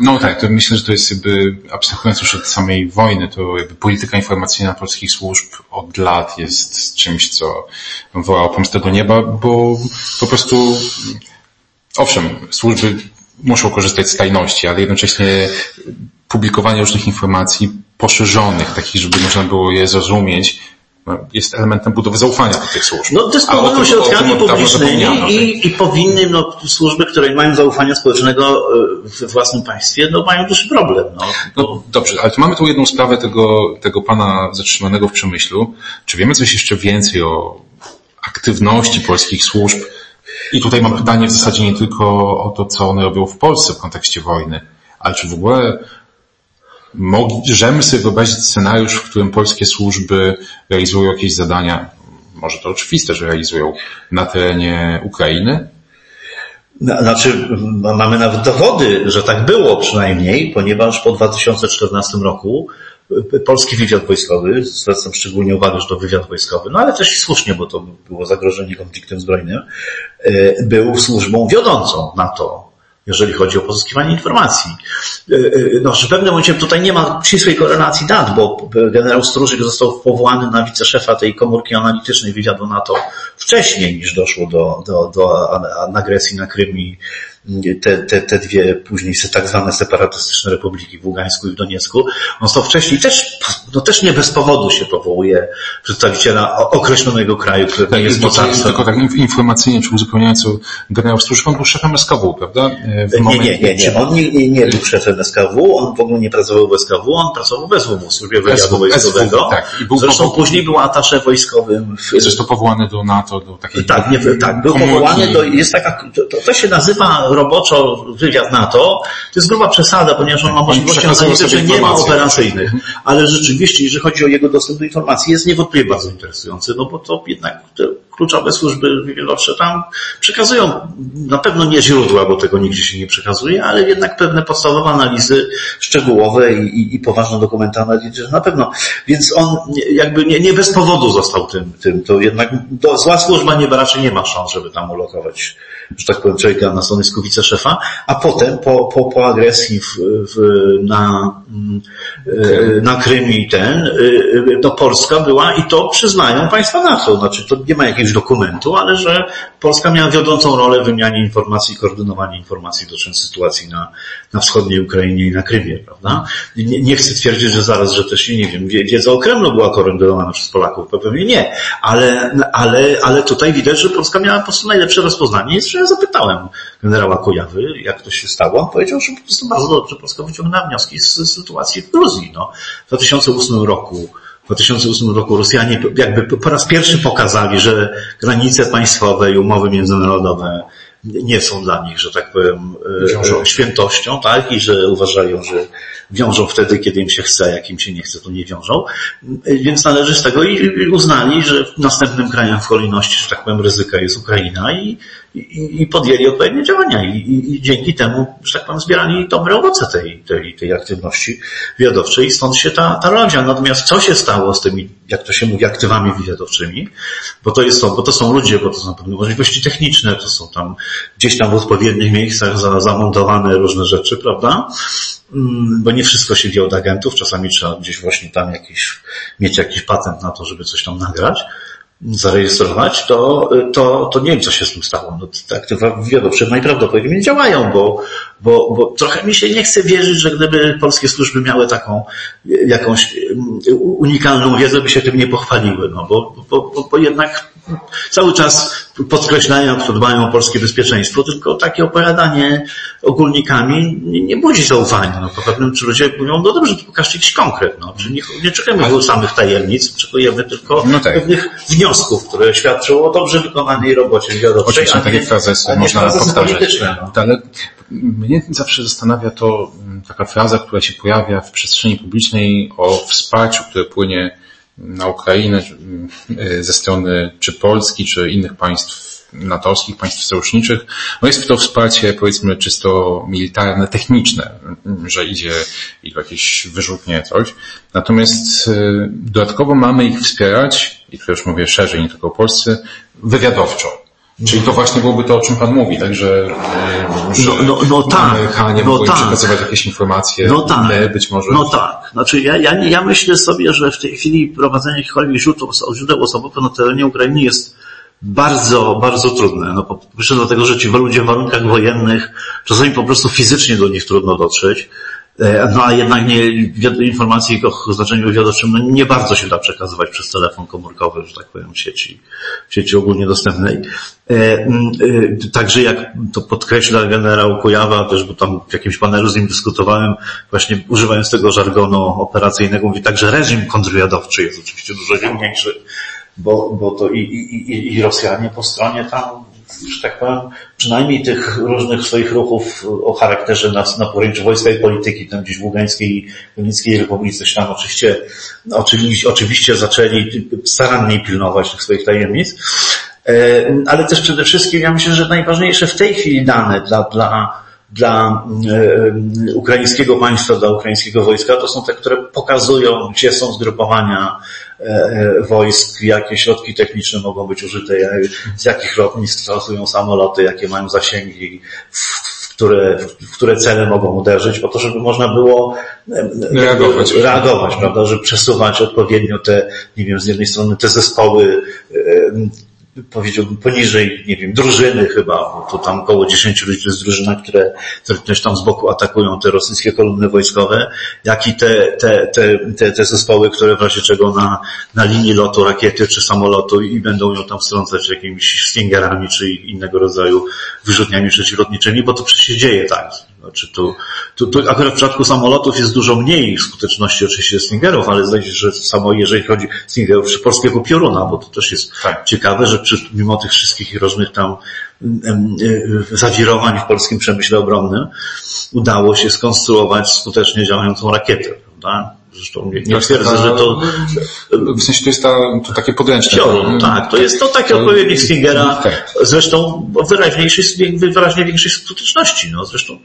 No tak, to myślę, że to jest jakby, abstrahując już od samej wojny, to jakby polityka informacyjna polskich służb od lat jest czymś, co woła o pomstę do nieba, bo po prostu owszem, służby muszą korzystać z tajności, ale jednocześnie publikowanie różnych informacji poszerzonych, takich, żeby można było je zrozumieć, jest elementem budowy zaufania do tych służb. No dysponują środkami publicznymi i powinny służby, które mają zaufania społecznego we własnym państwie, mają duży problem. No dobrze, ale tu mamy tu jedną sprawę tego pana zatrzymanego w Przemyślu. Czy wiemy coś jeszcze więcej o aktywności polskich służb? I tutaj mam pytanie w zasadzie nie tylko o to, co one robią w Polsce w kontekście wojny, ale czy w ogóle możemy sobie wyobrazić scenariusz, w którym polskie służby realizują jakieś zadania, może to oczywiste, że realizują na terenie Ukrainy? Znaczy, mamy nawet dowody, że tak było przynajmniej, ponieważ po 2014 roku polski wywiad wojskowy, zwracam szczególnie uwagę, że to wywiad wojskowy, ale też i słusznie, bo to było zagrożenie konfliktem zbrojnym, był służbą wiodącą NATO, jeżeli chodzi o pozyskiwanie informacji. W pewnym momencie tutaj nie ma ścisłej korelacji dat, bo generał Stróżyk został powołany na wiceszefa tej komórki analitycznej wywiadu NATO wcześniej niż doszło do agresji na Krym i te dwie później tak zwane separatystyczne republiki w Ługańsku i w Doniecku. On to wcześniej też nie bez powodu się powołuje przedstawiciela określonego kraju, który tak, jest mocarstwem. Tylko tak informacyjnie, czy uzupełniając, generał Stróżyk, on był szefem SKW, prawda? Nie. On nie był szefem SKW, on w ogóle nie pracował w SKW, on pracował w SWW, w Służbie Wywiadu Wojskowego. Tak. Zresztą później był atasze wojskowym. Zresztą powołany do NATO, do takiej... Tak, był powołany do... Jest taka... To się nazywa roboczo wywiad NATO, to jest gruba przesada, ponieważ on ma możliwości analityczne, nie ma operacyjnych, ale rzeczywiście, jeżeli chodzi o jego dostęp do informacji, jest niewątpliwie bardzo interesujący, bo to jednak te kluczowe służby wywiadowcze tam przekazują na pewno nie źródła, bo tego nigdzie się nie przekazuje, ale jednak pewne podstawowe analizy szczegółowe i poważne dokumenty analityczne na pewno. Więc on jakby nie bez powodu został tym. To jednak zła służba raczej nie ma szans, żeby tam ulokować, że tak powiem, człowieka na stanowisku wiceszefa, a potem po agresji na Krym i Polska była, i to przyznają państwa NATO, znaczy to nie ma jakiegoś dokumentu, ale że Polska miała wiodącą rolę w wymianie informacji, koordynowanie informacji dotyczących sytuacji na wschodniej Ukrainie i na Krymie, prawda? Nie chcę twierdzić, że zaraz, że też wiedza o Kremlu była koordynowana przez Polaków, pewnie nie, ale tutaj widać, że Polska miała po prostu najlepsze rozpoznanie, i ja zapytałem generała Kojawy, jak to się stało, on powiedział, że po prostu bardzo dobrze Polska wyciągnęła wnioski z sytuacji w Gruzji. W 2008 roku Rosjanie jakby po raz pierwszy pokazali, że granice państwowe i umowy międzynarodowe nie są dla nich, że tak powiem, świętością, tak? I że uważają, że wiążą wtedy, kiedy im się chce, jak im się nie chce, to nie wiążą. Więc należy z tego i uznali, że następnym krajem w kolejności, że tak powiem, ryzyka jest Ukraina i podjęli odpowiednie działania. I dzięki temu, że tak powiem, zbierali dobre owoce tej aktywności wywiadowczej i stąd się ta rodzia. Natomiast co się stało z tymi jak to się mówi, aktywami wywiadowczymi, bo to są ludzie, bo to są pewne możliwości techniczne, to są tam gdzieś tam w odpowiednich miejscach zamontowane różne rzeczy, prawda? Bo nie wszystko się wie od agentów, czasami trzeba gdzieś właśnie tam mieć jakiś patent na to, żeby coś tam nagrać, zarejestrować, to nie wiem, co się z tym stało. No, te aktywa wywiadowcze najprawdopodobniej działają, bo trochę mi się nie chce wierzyć, że gdyby polskie służby miały taką jakąś unikalną wiedzę, by się tym nie pochwaliły, no bo jednak cały czas podkreślają, kto dbają o polskie bezpieczeństwo, tylko takie opowiadanie ogólnikami nie budzi zaufania. No, po pewnym czy ludzie mówią, no dobrze, to pokażcie jakiś konkret. No, nie czekamy samych tajemnic, oczekujemy tylko pewnych wniosków, które świadczą o dobrze wykonanej robocie wywiadowczej. Oczywiście takie frazesy można powtarzać. No. Ale mnie zawsze zastanawia to taka fraza, która się pojawia w przestrzeni publicznej o wsparciu, które płynie na Ukrainę ze strony czy Polski, czy innych państw natowskich, państw sojuszniczych. No jest to wsparcie, powiedzmy, czysto militarne, techniczne, że idzie jakieś wyrzutnie, coś. Natomiast dodatkowo mamy ich wspierać, i to już mówię szerzej, nie tylko o Polsce, wywiadowczo. Czyli to właśnie byłoby to, o czym Pan mówi, tak, że Amerykanie mogą przekazywać jakieś informacje, być może. No tak. Znaczy ja myślę sobie, że w tej chwili prowadzenie jakichkolwiek źródeł osobowych na terenie Ukrainy jest bardzo, bardzo trudne. No, po pierwsze dlatego, że ci ludzie w warunkach wojennych czasami po prostu fizycznie do nich trudno dotrzeć. No a jednak informacji o znaczeniu wywiadowczym nie bardzo się da przekazywać przez telefon komórkowy, że tak powiem, w sieci ogólnie dostępnej. Także jak to podkreśla generał Kujawa, też bo tam w jakimś panelu z nim dyskutowałem, właśnie używając tego żargonu operacyjnego, mówi tak, że reżim kontrwywiadowczy jest oczywiście dużo silniejszy, bo to i Rosjanie po stronie tam, że tak powiem, przynajmniej tych różnych swoich ruchów o charakterze na poręczu wojska i polityki, tam gdzieś w Ługańskiej i Republice, tam oczywiście zaczęli starannie pilnować tych swoich tajemnic, ale też przede wszystkim ja myślę, że najważniejsze w tej chwili dane dla ukraińskiego państwa, dla ukraińskiego wojska, to są te, które pokazują, gdzie są zgrupowania wojsk, jakie środki techniczne mogą być użyte, z jakich lotnisk strasują samoloty, jakie mają zasięgi, w które cele mogą uderzyć, po to, żeby można było reagować, prawda, żeby przesuwać odpowiednio te, nie wiem, z jednej strony te zespoły, powiedziałbym poniżej, nie wiem, drużyny chyba, bo to tam około 10 ludzi to jest drużyna, które też tam z boku atakują te rosyjskie kolumny wojskowe, jak i te zespoły, które w razie czego na linii lotu rakiety czy samolotu i będą ją tam wstrącać jakimiś Stingerami czy innego rodzaju wyrzutniami przeciwlotniczymi, bo to przecież się dzieje tak. Znaczy tu akurat w przypadku samolotów jest dużo mniej skuteczności oczywiście Stingerów, ale zdaje się, że samo jeżeli chodzi Stingerów czy polskiego pioruna, bo to też jest ciekawe, że mimo tych wszystkich różnych tam zawirowań w polskim przemyśle obronnym udało się skonstruować skutecznie działającą rakietę, prawda? Zresztą nie twierdzę, że to... W sensie to jest takie podręczne. Tak, to jest taki odpowiednik Stingera, zresztą wyraźnie większej skuteczności. No, zresztą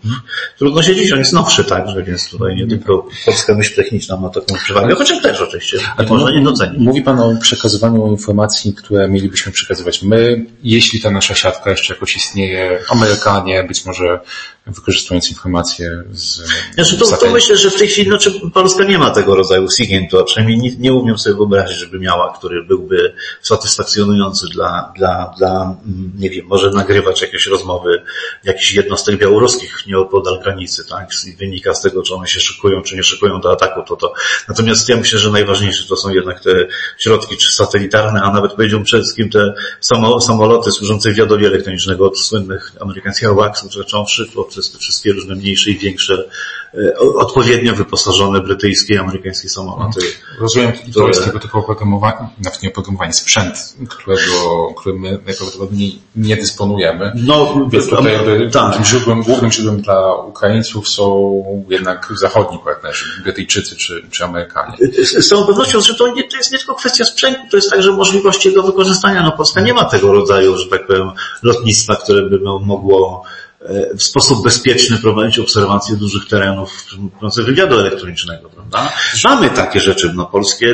trudno się dziś, on jest nowszy, także więc tutaj nie tylko polska myśl techniczna ma taką przewagę, chociaż też oczywiście, można nie docenić. Mówi Pan o przekazywaniu informacji, które mielibyśmy przekazywać my, jeśli ta nasza siatka jeszcze jakoś istnieje, Amerykanie, być może wykorzystując informacje z... Znaczy to myślę, że w tej chwili Polska nie ma tego rodzaju sigientu, a przynajmniej nie umiem sobie wyobrazić, żeby miała, który byłby satysfakcjonujący dla nie wiem, może nagrywać jakieś rozmowy jakichś jednostek białoruskich nieopodal granicy, tak? I wynika z tego, czy one się szykują, czy nie szykują do ataku, to. Natomiast ja myślę, że najważniejsze to są jednak te środki czy satelitarne, a nawet powiedziałbym przede wszystkim te samoloty służące wywiadowi elektronicznego od słynnych amerykańskich AWACS, zacząwszy przez te wszystkie różne mniejsze i większe odpowiednio wyposażone brytyjskie i amerykańskie samoloty. Rozumiem, to jest tego typu oprogramowanie, nawet nie oprogramowanie, sprzęt, którym my najprawdopodobniej nie dysponujemy. No, więc tutaj głównym źródłem dla Ukraińców są jednak zachodni partnerzy, Brytyjczycy czy Amerykanie. Z całą pewnością, że to jest nie tylko kwestia sprzętu, to jest także możliwość jego wykorzystania. No Polska nie ma tego rodzaju, że tak powiem, lotnictwa, które by mogło w sposób bezpieczny prowadzić obserwację dużych terenów w pracy wywiadu elektronicznego, prawda? Mamy takie rzeczy, no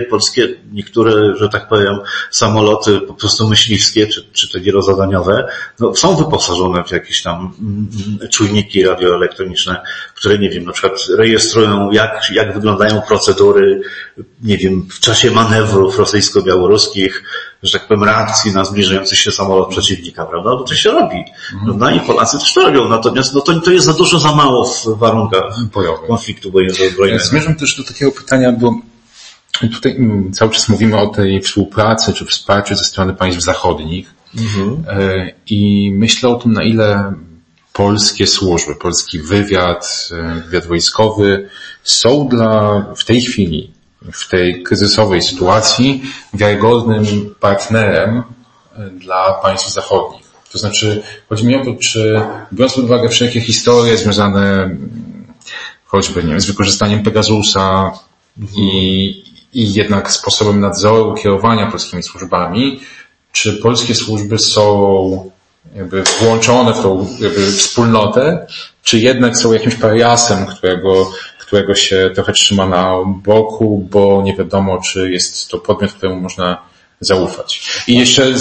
polskie niektóre, że tak powiem, samoloty po prostu myśliwskie, czy te wielozadaniowe, no są wyposażone w jakieś tam czujniki radioelektroniczne, które, nie wiem, na przykład rejestrują, jak wyglądają procedury, nie wiem, w czasie manewrów rosyjsko-białoruskich, że tak powiem, reakcji na zbliżający się samolot przeciwnika, prawda? Bo to się robi, prawda? I Polacy też to robią. Natomiast no to jest za dużo, za mało w warunkach bojowych. Konfliktu wojennego. Ja zmierzam też do takiego pytania, bo tutaj cały czas mówimy o tej współpracy czy wsparciu ze strony państw zachodnich i myślę o tym, na ile polskie służby, polski wywiad wojskowy są w tej chwili, w tej kryzysowej sytuacji wiarygodnym partnerem dla państw zachodnich. To znaczy, chodzi mi o to, czy biorąc pod uwagę wszelkie historie związane choćby, nie wiem, z wykorzystaniem Pegasusa i jednak sposobem nadzoru, kierowania polskimi służbami, czy polskie służby są jakby włączone w tą jakby wspólnotę, czy jednak są jakimś pariasem, którego się trochę trzyma na boku, bo nie wiadomo, czy jest to podmiot, któremu można zaufać. I jeszcze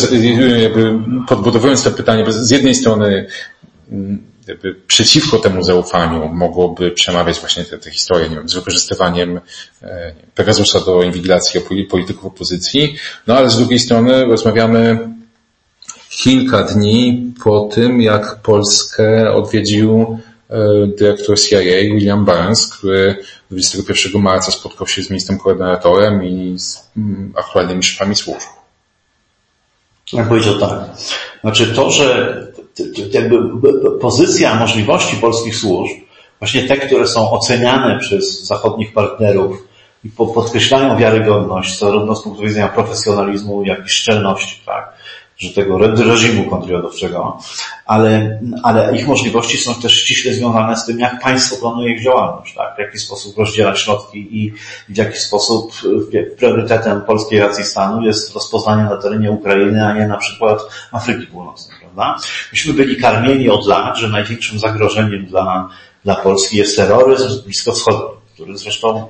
jakby podbudowując to pytanie, bo z jednej strony jakby przeciwko temu zaufaniu mogłoby przemawiać właśnie te historie, nie wiem, z wykorzystywaniem Pegasusa do inwigilacji polityków opozycji, no ale z drugiej strony rozmawiamy kilka dni po tym, jak Polskę odwiedził dyrektor CIA William Burns, który 21 marca spotkał się z ministrem koordynatorem i z aktualnymi szefami służb. Jak powiedział tak. Znaczy to, że jakby pozycja możliwości polskich służb, właśnie te, które są oceniane przez zachodnich partnerów i podkreślają wiarygodność, zarówno z punktu widzenia profesjonalizmu, jak i szczelności, tak? Że tego reżimu kontrwywiadowczego, ale ich możliwości są też ściśle związane z tym, jak państwo planuje ich działalność, tak? W jaki sposób rozdziela środki i w jaki sposób priorytetem polskiej racji stanu jest rozpoznanie na terenie Ukrainy, a nie na przykład Afryki Północnej, prawda? Myśmy byli karmieni od lat, że największym zagrożeniem dla Polski jest terroryzm bliskowschodni, który zresztą,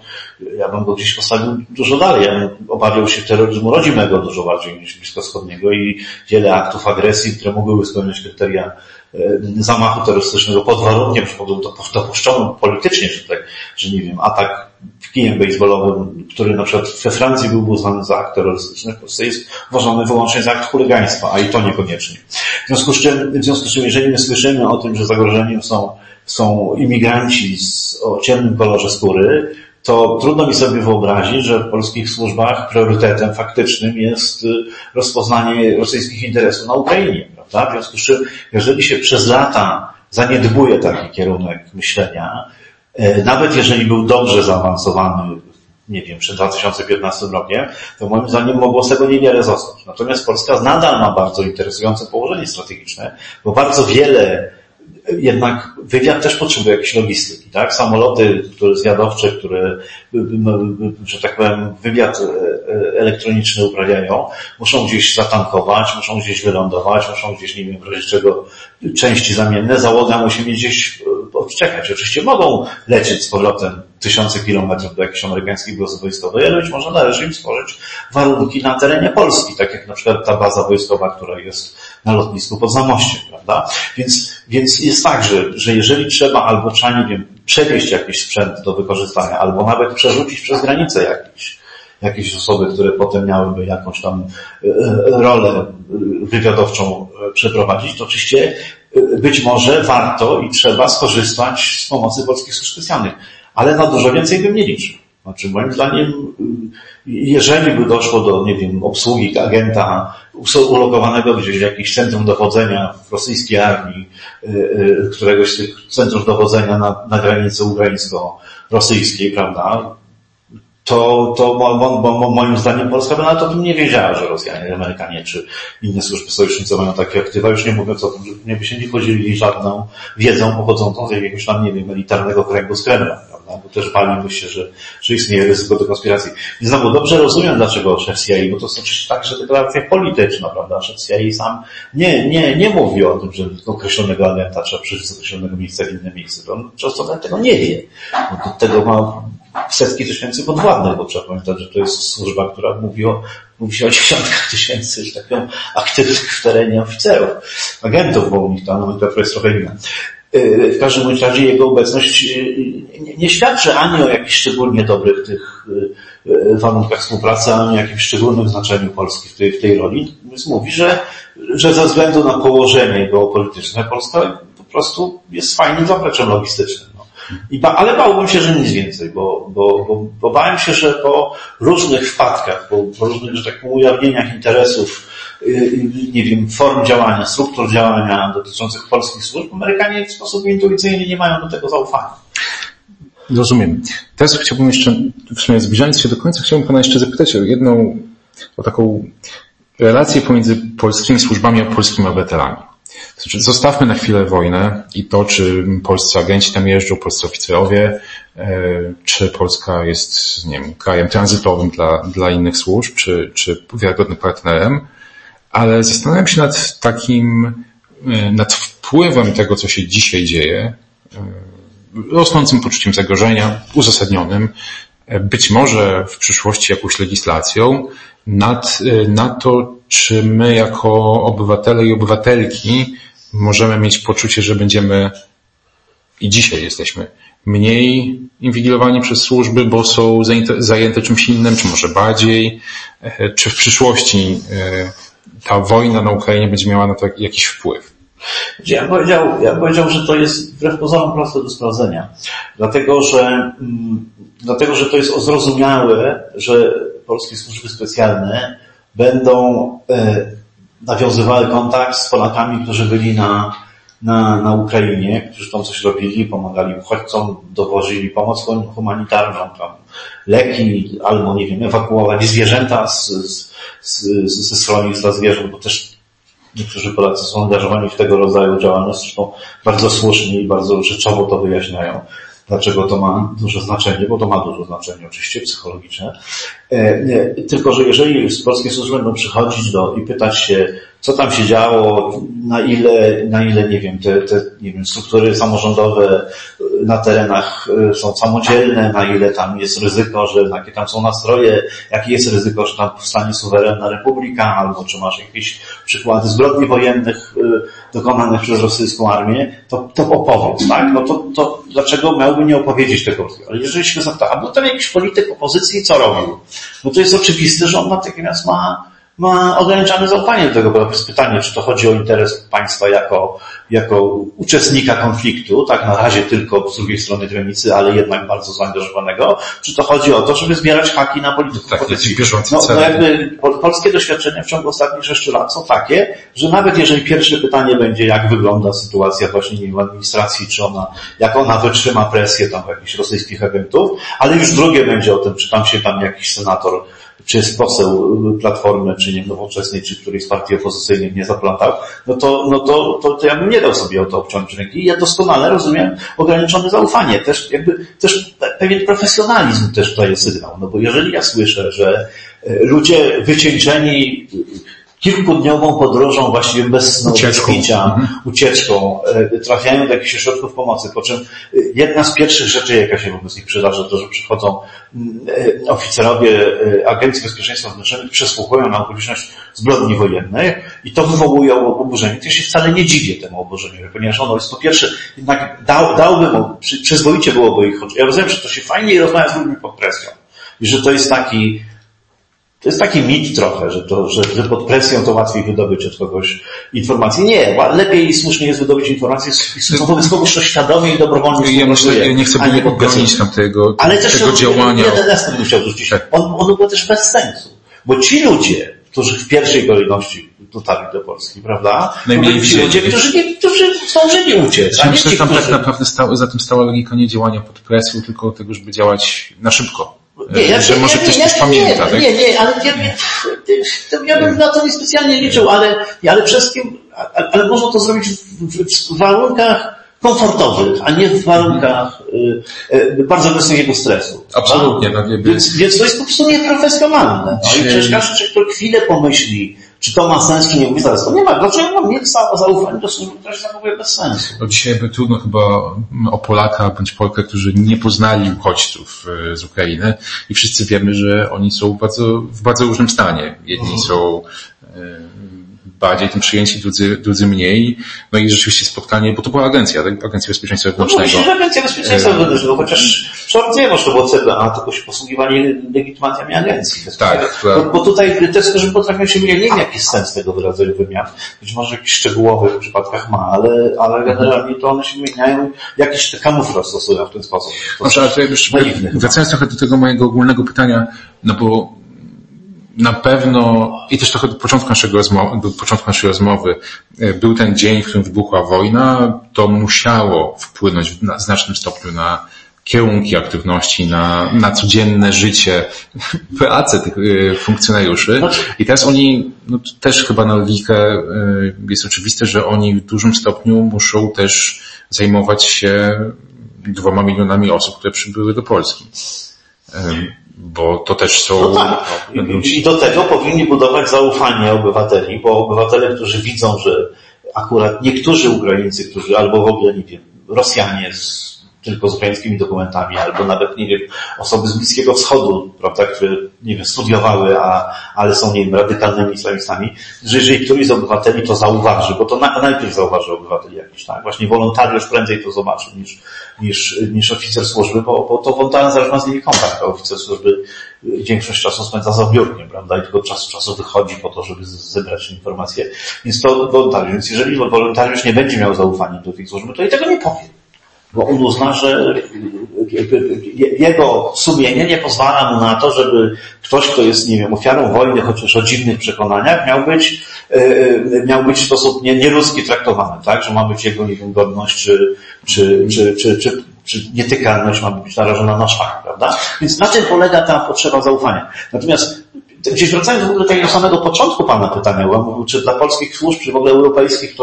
ja bym go gdzieś postawił dużo dalej. Ja bym obawiał się terroryzmu rodzimego dużo bardziej niż bliskowschodniego i wiele aktów agresji, które mogłyby spełniać kryteria zamachu terrorystycznego pod warunkiem, że dopuszczono politycznie, że nie wiem, atak kijem baseballowym, który na przykład we Francji byłby uznany za akt terrorystyczny, w Polsce jest uważany wyłącznie za akt chuligaństwa, a i to niekoniecznie. W związku z czym, jeżeli my słyszymy o tym, że zagrożeniem są imigranci o ciemnym kolorze skóry, to trudno mi sobie wyobrazić, że w polskich służbach priorytetem faktycznym jest rozpoznanie rosyjskich interesów na Ukrainie, prawda? W związku z czym, jeżeli się przez lata zaniedbuje taki kierunek myślenia, nawet jeżeli był dobrze zaawansowany, nie wiem, przed 2015 rokiem, to moim zdaniem mogło z tego niewiele zostać. Natomiast Polska nadal ma bardzo interesujące położenie strategiczne, bo bardzo wiele, jednak wywiad też potrzebuje jakiejś logistyki, tak? Samoloty, które zwiadowcze, które, że tak powiem, wywiad elektroniczny uprawiają, muszą gdzieś zatankować, muszą gdzieś wylądować, muszą gdzieś, nie wiem, w razie czego części zamienne, załoga musi mieć gdzieś odczekać. Oczywiście mogą lecieć z powrotem tysiące kilometrów do jakiejś amerykańskiej bazy wojskowej, ale być może należy im stworzyć warunki na terenie Polski, tak jak na przykład ta baza wojskowa, która jest na lotnisku pod Zamościem, prawda? Więc jest tak, że jeżeli trzeba albo trzeba, nie wiem, przewieźć jakiś sprzęt do wykorzystania, albo nawet przerzucić przez granicę jakieś osoby, które potem miałyby jakąś tam rolę wywiadowczą przeprowadzić, to oczywiście być może warto i trzeba skorzystać z pomocy polskich służb specjalnych. Ale na dużo więcej bym nie liczył. Znaczy, moim zdaniem, jeżeli by doszło do, nie wiem, obsługi agenta ulokowanego gdzieś w jakimś centrum dowodzenia w rosyjskiej armii, któregoś z tych centrów dowodzenia na granicy ukraińsko-rosyjskiej, prawda, to moim zdaniem Polska by nawet o tym nie wiedziała, że Rosjanie, Amerykanie czy inne służby sojusznicze mają takie aktywa, już nie mówiąc o tym, że by się nie podzielili żadną wiedzą pochodzącą z jakiegoś tam, nie wiem, militarnego kręgu z Kremla, prawda? bo też baliby się, że istnieje ryzyko do konspiracji. I znowu dobrze rozumiem, dlaczego szef CIA, bo to jest oczywiście także deklaracja polityczna, prawda? Szef CIA sam nie mówi o tym, że określonego agenta trzeba przejść z określonego miejsca w inne miejsce, bo on często tego nie wie. Do tego ma setki tysięcy podwładnych, bo trzeba pamiętać, że to jest służba, która mówi się o dziesiątkach tysięcy, że tak powiem, aktywnych w terenie oficerów, agentów, bo u nich ta nomenklatura jest trochę inna. W każdym bądź razie jego obecność nie świadczy ani o jakichś szczególnie dobrych tych warunkach współpracy, ani o jakimś szczególnym znaczeniu Polski w tej roli. Więc mówi, że ze względu na położenie geopolityczne Polska po prostu jest fajnym zapleczem logistycznym. Ale bałbym się, że nic więcej, bo bałem się, że po różnych wpadkach, po różnych, że tak powiem, ujawnieniach interesów, nie wiem, form działania, struktur działania dotyczących polskich służb, Amerykanie w sposób intuicyjny nie mają do tego zaufania. Rozumiem. Teraz chciałbym jeszcze, w sumie zbliżając się do końca, chciałbym pana jeszcze zapytać o taką relację pomiędzy polskimi służbami a polskimi obywatelami. Zostawmy na chwilę wojnę i to, czy polscy agenci tam jeżdżą, polscy oficerowie, czy Polska jest, nie wiem, krajem tranzytowym dla innych służb, czy wiarygodnym partnerem, ale zastanawiam się nad wpływem tego, co się dzisiaj dzieje, rosnącym poczuciem zagrożenia, uzasadnionym, być może w przyszłości jakąś legislacją, na to, czy my jako obywatele i obywatelki możemy mieć poczucie, że będziemy i dzisiaj jesteśmy mniej inwigilowani przez służby, bo są zajęte czymś innym, czy może bardziej, czy w przyszłości ta wojna na Ukrainie będzie miała na to jakiś wpływ. Ja bym powiedział, że to jest wbrew pozorom proste do sprawdzenia. Dlatego, że to jest zrozumiałe, że polskie służby specjalne będą nawiązywały kontakt z Polakami, którzy byli na Ukrainie, którzy tam coś robili, pomagali uchodźcom, dowozili pomoc humanitarną, tam leki, albo nie wiem, ewakuowali zwierzęta ze schronisk dla zwierząt, bo też niektórzy Polacy są angażowani w tego rodzaju działalność, zresztą bardzo słusznie i bardzo rzeczowo to wyjaśniają. Dlaczego to ma duże znaczenie, bo to ma duże znaczenie oczywiście psychologiczne. Tylko, że jeżeli polskie służby będą przychodzić i pytać się, co tam się działo, na ile nie wiem, te nie wiem, struktury samorządowe na terenach są samodzielne, na ile tam jest ryzyko, jakie tam są nastroje, jakie jest ryzyko, że tam powstanie suwerenna republika, albo czy masz jakieś przykłady zbrodni wojennych dokonanych przez rosyjską armię, to opowiedz, tak? No to dlaczego miałby nie opowiedzieć tego? Ale jeżeli się zapyta, a był tam jakiś polityk opozycji, co robił? No to jest oczywiste, że on natychmiast ma ograniczone zaufanie do tego, bo to jest pytanie, czy to chodzi o interes państwa jako uczestnika konfliktu, tak na razie tylko z drugiej strony granicy, ale jednak bardzo zaangażowanego, czy to chodzi o to, żeby zbierać haki na polityków. Tak, polskie doświadczenia w ciągu ostatnich 6 lat są takie, że nawet jeżeli pierwsze pytanie będzie, jak wygląda sytuacja właśnie nie wiem, w administracji, jak ona wytrzyma presję tam jakichś rosyjskich agentów, ale już drugie będzie o tym, czy tam się jakiś senator czy jest poseł Platformy, czy nie Nowoczesnej, czy którejś z partii opozycyjnych nie zaplątał, to ja bym nie dał sobie o to obciąć ręki. I ja doskonale rozumiem ograniczone zaufanie. Też pewien profesjonalizm też daje sygnał. No bo jeżeli ja słyszę, że ludzie wycieńczeni kilkudniową podróżą, właściwie bez snu, ucieczką, trafiają do jakichś ośrodków pomocy, po czym jedna z pierwszych rzeczy, jaka się wobec nich przydarza, to, że przychodzą oficerowie Agencji Bezpieczeństwa Wewnętrznego, przesłuchują na okoliczność zbrodni wojennych i to wywołuje oburzenie. Ja się wcale nie dziwię temu oburzeniu, ponieważ ono jest po pierwsze, jednak przyzwoicie byłoby ich chodzić. Ja rozumiem, że to się fajnie rozmawia z ludźmi pod presją i że to jest taki mit trochę, że pod presją to łatwiej wydobyć od kogoś informacji. Nie, lepiej i słusznie jest wydobyć informacje wobec kogoś, kto świadomie i dobrowolnie ja nie chcę podgonić tam tego działania. Ale też jeden bym chciał dorzucić. Tak. On był też bez sensu. Bo ci ludzie, którzy w pierwszej kolejności dotarli do Polski, prawda? Ludzie, którzy zdążyli uciec. Ja myślę, że tam tak naprawdę za tym stała logika nie działania pod presją, tylko tego, żeby działać na szybko. Ja bym na to niespecjalnie liczył, ale przede wszystkim, ale można to zrobić w warunkach komfortowych, a nie w warunkach bardzo wysokiego stresu. Absolutnie. Więc to jest po prostu nieprofesjonalne. No i przecież każdy człowiek chwilę pomyśli, czy to ma sens, czy nie mówi zaraz. To nie ma. Dlaczego mam mieć zaufanie do służby, która się zachowuje bez sensu? No dzisiaj by trudno chyba o Polaka bądź Polkę, którzy nie poznali uchodźców z Ukrainy i wszyscy wiemy, że oni są w bardzo różnym stanie. Jedni są bardziej tym przyjęci, drudzy mniej. No i rzeczywiście spotkanie, bo to była Agencja Bezpieczeństwa Wewnętrznego. No, Agencja Bezpieczeństwa Wewnętrznego, chociaż szortnie może to było CBA, tylko się posługiwanie legitymacjami agencji. Tak, bo tutaj te skarży potrafią się mieć, nie wiem jaki sens tego rodzaju wymiar. Być może w jakichś szczegółowych przypadkach ma, ale generalnie to one się zmieniają, jakiś kamuflaż stosują w ten sposób. Wracając trochę do tego mojego ogólnego pytania, no bo na pewno, i też trochę do początku naszej rozmowy, był ten dzień, w którym wybuchła wojna, to musiało wpłynąć w znacznym stopniu na kierunki aktywności, na codzienne życie, pracę tych funkcjonariuszy. I teraz oni, no też chyba na logikę jest oczywiste, że oni w dużym stopniu muszą też zajmować się 2 milionami osób, które przybyły do Polski. Bo to też są... No tak. I do tego powinni budować zaufanie obywateli, bo obywatele, którzy widzą, że akurat niektórzy Ukraińcy, którzy albo w ogóle, nie wiem, Rosjanie tylko z ukraińskimi dokumentami, albo nawet, nie wiem, osoby z Bliskiego Wschodu, prawda, które, nie wiem, studiowały, ale są, nie wiem, radykalnymi islamistami, że jeżeli któryś z obywateli to zauważy, bo to najpierw zauważy obywateli jakiś, tak, właśnie wolontariusz prędzej to zobaczy niż oficer służby, bo to wolontariusz ma z nimi kontakt, a oficer służby większość czasu spędza za biurkiem, prawda, i tylko od czasu wychodzi po to, żeby zebrać informacje. Więc to wolontariusz, więc jeżeli wolontariusz nie będzie miał zaufania do tej służby, to i tego nie powie. Bo on uzna, że jego sumienie nie pozwala mu na to, żeby ktoś, kto jest, nie wiem, ofiarą wojny, chociaż o dziwnych przekonaniach, miał być w sposób nieludzki traktowany, tak? Że ma być jego, nie wiem, godność czy nietykalność ma być narażona na szwank, prawda? Więc na tym polega ta potrzeba zaufania. Natomiast gdzieś wracając w ogóle do samego początku pana pytania, bo czy dla polskich służb, czy w ogóle europejskich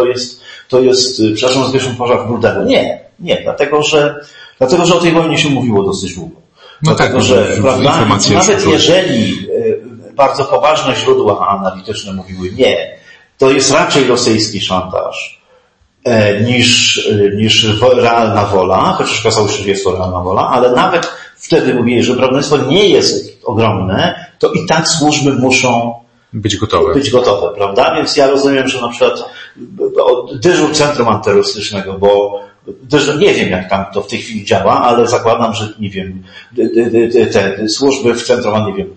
to jest przepraszam, zwierzę pożar w Brudelu. Nie, dlatego, że o tej wojnie się mówiło dosyć długo. No dlatego, tak, że prawda, nawet jeżeli bardzo poważne źródła analityczne mówiły nie, to jest raczej rosyjski szantaż niż realna wola, chociaż okazało się, że jest to realna wola, ale nawet wtedy mówili, że prawdopodobieństwo nie jest ogromne, to i tak służby muszą być gotowe, prawda? Więc ja rozumiem, że na przykład dyżur Centrum Antyterrorystycznego, bo nie wiem, jak tam to w tej chwili działa, ale zakładam, że nie wiem, te służby w centrum, nie wiem,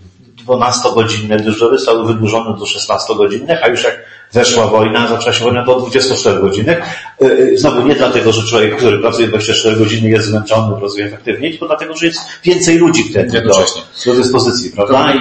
12-godzinne dyżury zostały wydłużone do 16-godzinnych, a już jak weszła wojna, zaczęła się wojna do 24 godzinek. Znowu nie dlatego, że człowiek, który pracuje 24 godziny jest zmęczony, rozwija efektywnie, tylko dlatego, że jest więcej ludzi wtedy do dyspozycji, prawda?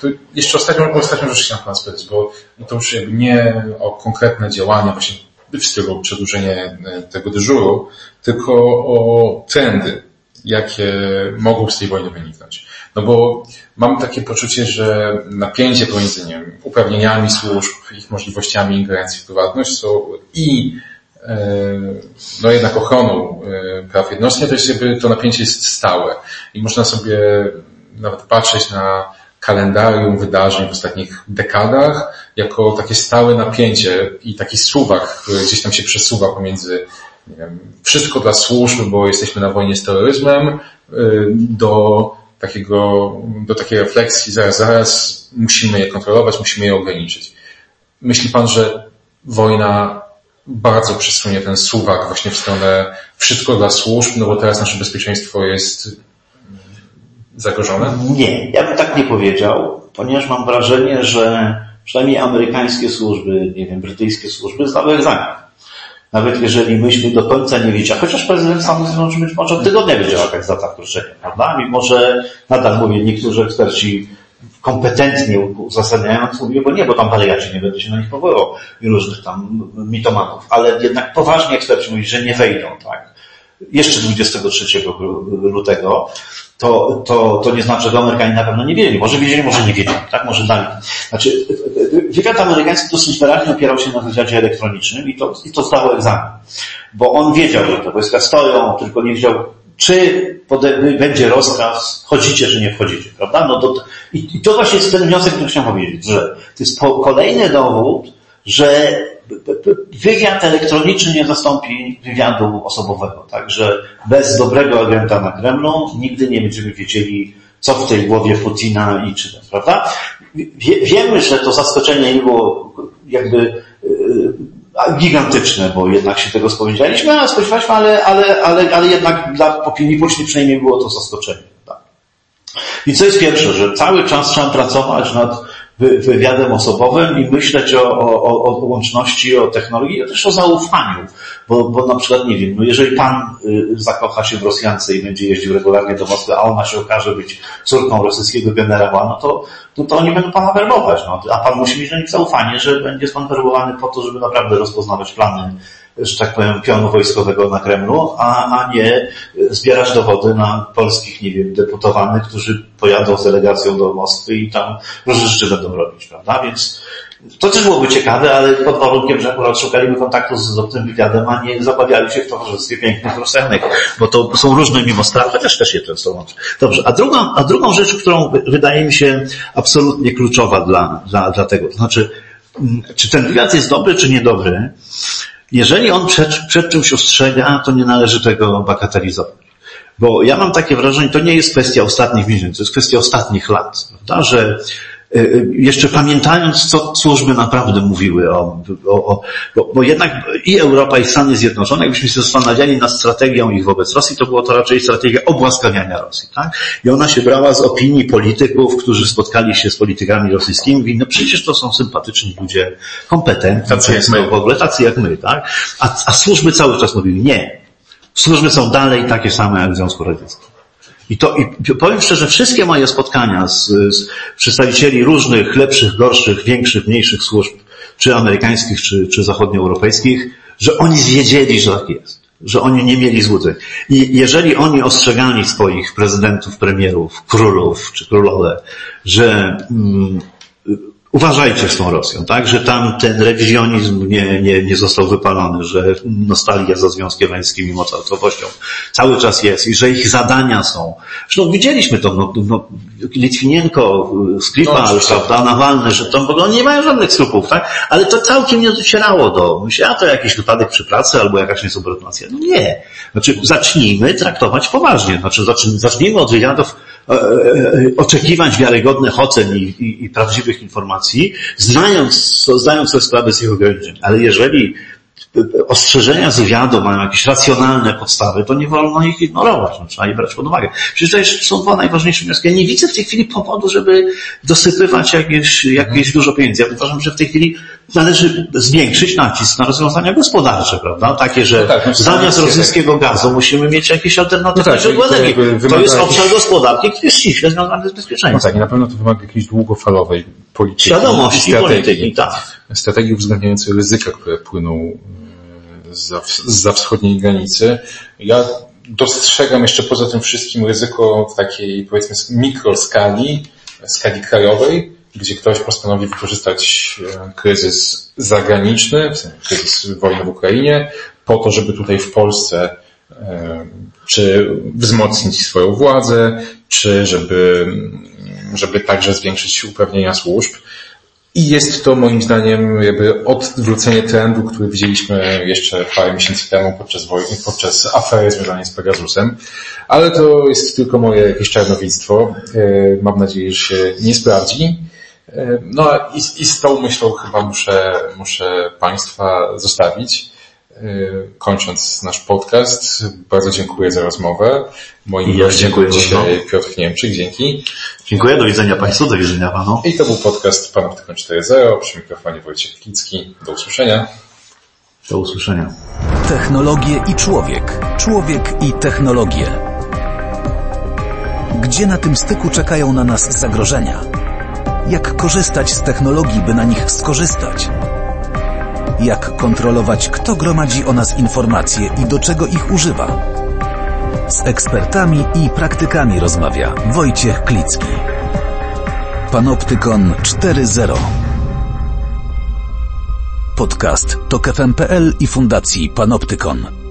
To jeszcze ostatnią rzecz chciałem powiedzieć, bo to już jakby nie o konkretne działania właśnie w stylu przedłużenie tego dyżuru, tylko o trendy, jakie mogą z tej wojny wyniknąć. No bo mam takie poczucie, że napięcie pomiędzy nimi, uprawnieniami służb, ich możliwościami ingerencji w prywatność są i no jednak ochroną praw jednostki, to jest jakby to napięcie jest stałe. I można sobie nawet patrzeć na kalendarium wydarzeń w ostatnich dekadach jako takie stałe napięcie i taki suwak, który gdzieś tam się przesuwa pomiędzy, nie wiem, wszystko dla służb, bo jesteśmy na wojnie z terroryzmem, do takiej refleksji, zaraz musimy je kontrolować, musimy je ograniczyć. Myśli pan, że wojna bardzo przesunie ten suwak właśnie w stronę wszystko dla służb, no bo teraz nasze bezpieczeństwo jest zagrożone? Nie, ja bym tak nie powiedział, ponieważ mam wrażenie, że przynajmniej amerykańskie służby, nie wiem, brytyjskie służby zdały egzamin. Nawet jeżeli myśmy do końca nie wiedzieli, chociaż prezydent sam być może od tygodnia wiedział, jaka jest data wkroczenia, prawda? Mimo, że nadal mówię, niektórzy eksperci kompetentnie uzasadniając mówią, bo tam wariaci, nie będę się na nich powoływał i różnych tam mitomanów, ale jednak poważni eksperci mówili, że nie wejdą, tak? Jeszcze 23 lutego. to nie znaczy, że Amerykanie na pewno nie wiedzieli. Może wiedzieli, może nie wiedzieli, tak? Może dali. Znaczy, wywiad amerykański dosyć wyraźnie opierał się na wywiadzie elektronicznym i to zdało egzamin. Bo on wiedział, że te wojska stoją, tylko nie wiedział, czy będzie rozkaz, wchodzicie, czy nie wchodzicie, prawda? I to właśnie jest ten wniosek, który chciałem powiedzieć, że to jest kolejny dowód, że wywiad elektroniczny nie zastąpi wywiadu osobowego, także bez dobrego agenta na Kremlu nigdy nie będziemy wiedzieli, co w tej głowie Putina i czy, prawda? Wiemy, że to zaskoczenie było jakby gigantyczne, bo jednak się tego spodziewaliśmy, ale jednak dla opinii publicznej przynajmniej było to zaskoczenie. Tak. I co jest pierwsze, że cały czas trzeba pracować nad wywiadem osobowym i myśleć o łączności, o technologii, a też o zaufaniu, bo na przykład, nie wiem, no jeżeli pan zakocha się w Rosjance i będzie jeździł regularnie do Moskwy, a ona się okaże być córką rosyjskiego generała, no to oni będą pana werbować, a pan musi mieć do nich zaufanie, że będzie pan werbowany po to, żeby naprawdę rozpoznawać plany, że tak powiem, pionu wojskowego na Kremlu, a nie zbierać dowody na polskich, nie wiem, deputowanych, którzy pojadą z delegacją do Moskwy i tam różne rzeczy będą robić, prawda? Więc to też byłoby ciekawe, ale pod warunkiem, że akurat szukaliby kontaktu z tym wywiadem, a nie zabawiali się w towarzystwie pięknych Rosjanek, bo to są różne mimo strach, chociaż też się często łączy. Dobrze, a drugą rzecz, którą wydaje mi się absolutnie kluczowa dla tego, to znaczy, czy ten wywiad jest dobry, czy niedobry, jeżeli on przed czymś ostrzega, to nie należy tego bagatelizować. Bo ja mam takie wrażenie, to nie jest kwestia ostatnich miesięcy, to jest kwestia ostatnich lat, prawda? Że jeszcze pamiętając, co służby naprawdę mówiły bo jednak i Europa, i Stany Zjednoczone, jakbyśmy się zastanawiali nad strategią ich wobec Rosji, to było to raczej strategia obłaskawiania Rosji, tak? I ona się brała z opinii polityków, którzy spotkali się z politykami rosyjskimi, mówili, no przecież to są sympatyczni ludzie, kompetentni, w ogóle tacy jak my, tak? A służby cały czas mówili, nie. Służby są dalej takie same jak w Związku Radzieckim. I powiem szczerze, wszystkie moje spotkania z przedstawicieli różnych, lepszych, gorszych, większych, mniejszych służb, czy amerykańskich, czy zachodnioeuropejskich, że oni wiedzieli, że tak jest, że oni nie mieli złudzeń. I jeżeli oni ostrzegali swoich prezydentów, premierów, królów czy królowe, że uważajcie z tą Rosją, tak, że tam ten rewizjonizm nie został wypalony, że nostalgia za Związkiem Radzieckim i mocarstwowością cały czas jest i że ich zadania są. Zresztą widzieliśmy to, Litwinienko, Skripal, prawda, Nawalny, że tam w ogóle nie mają żadnych skrupów, tak, ale to całkiem nie docierało a to jakiś wypadek przy pracy albo jakaś niesubordynacja. No nie. Znaczy, zacznijmy traktować poważnie. Znaczy, zacznijmy od wywiadów oczekiwać wiarygodnych ocen i prawdziwych informacji, znając sobie sprawę z ich ograniczeń. Ale jeżeli ostrzeżenia z wywiadu mają jakieś racjonalne podstawy, to nie wolno ich ignorować, no, trzeba je brać pod uwagę. Przecież to są dwa najważniejsze wnioski. Ja nie widzę w tej chwili powodu, żeby dosypywać jakieś dużo pieniędzy. Ja uważam, że w tej chwili należy zwiększyć nacisk na rozwiązania gospodarcze, prawda? Takie, że zamiast rosyjskiego gazu musimy mieć jakieś alternatywne źródła energii. To jest obszar gospodarki, który jest ściśle związany z bezpieczeństwem. No tak, i na pewno to wymaga jakiejś długofalowej polityki. Świadomości polityki, tak. Strategii uwzględniającej ryzyka, które płyną zza wschodniej granicy. Ja dostrzegam jeszcze poza tym wszystkim ryzyko w takiej, powiedzmy, skali krajowej, gdzie ktoś postanowi wykorzystać kryzys zagraniczny, w sensie kryzys wojny w Ukrainie, po to, żeby tutaj w Polsce czy wzmocnić swoją władzę, czy żeby także zwiększyć uprawnienia służb. I jest to moim zdaniem jakby odwrócenie trendu, który widzieliśmy jeszcze parę miesięcy temu podczas afery związanej z Pegasusem. Ale to jest tylko moje jakieś czarnowictwo. Mam nadzieję, że się nie sprawdzi. No i z tą myślą chyba muszę Państwa zostawić. Kończąc nasz podcast, bardzo dziękuję za rozmowę. Moim gościem dzisiaj Piotr Niemczyk, dzięki. Dziękuję, do widzenia Państwu, do widzenia Panu. I to był podcast Panoptykon 4.0, przy mikrofonie Wojciech Klicki. Do usłyszenia. Do usłyszenia. Technologie i człowiek. Człowiek i technologie. Gdzie na tym styku czekają na nas zagrożenia? Jak korzystać z technologii, by na nich skorzystać? Jak kontrolować, kto gromadzi o nas informacje i do czego ich używa? Z ekspertami i praktykami rozmawia Wojciech Klicki. Panoptykon 4.0. Podcast Tok FM.pl i Fundacji Panoptykon.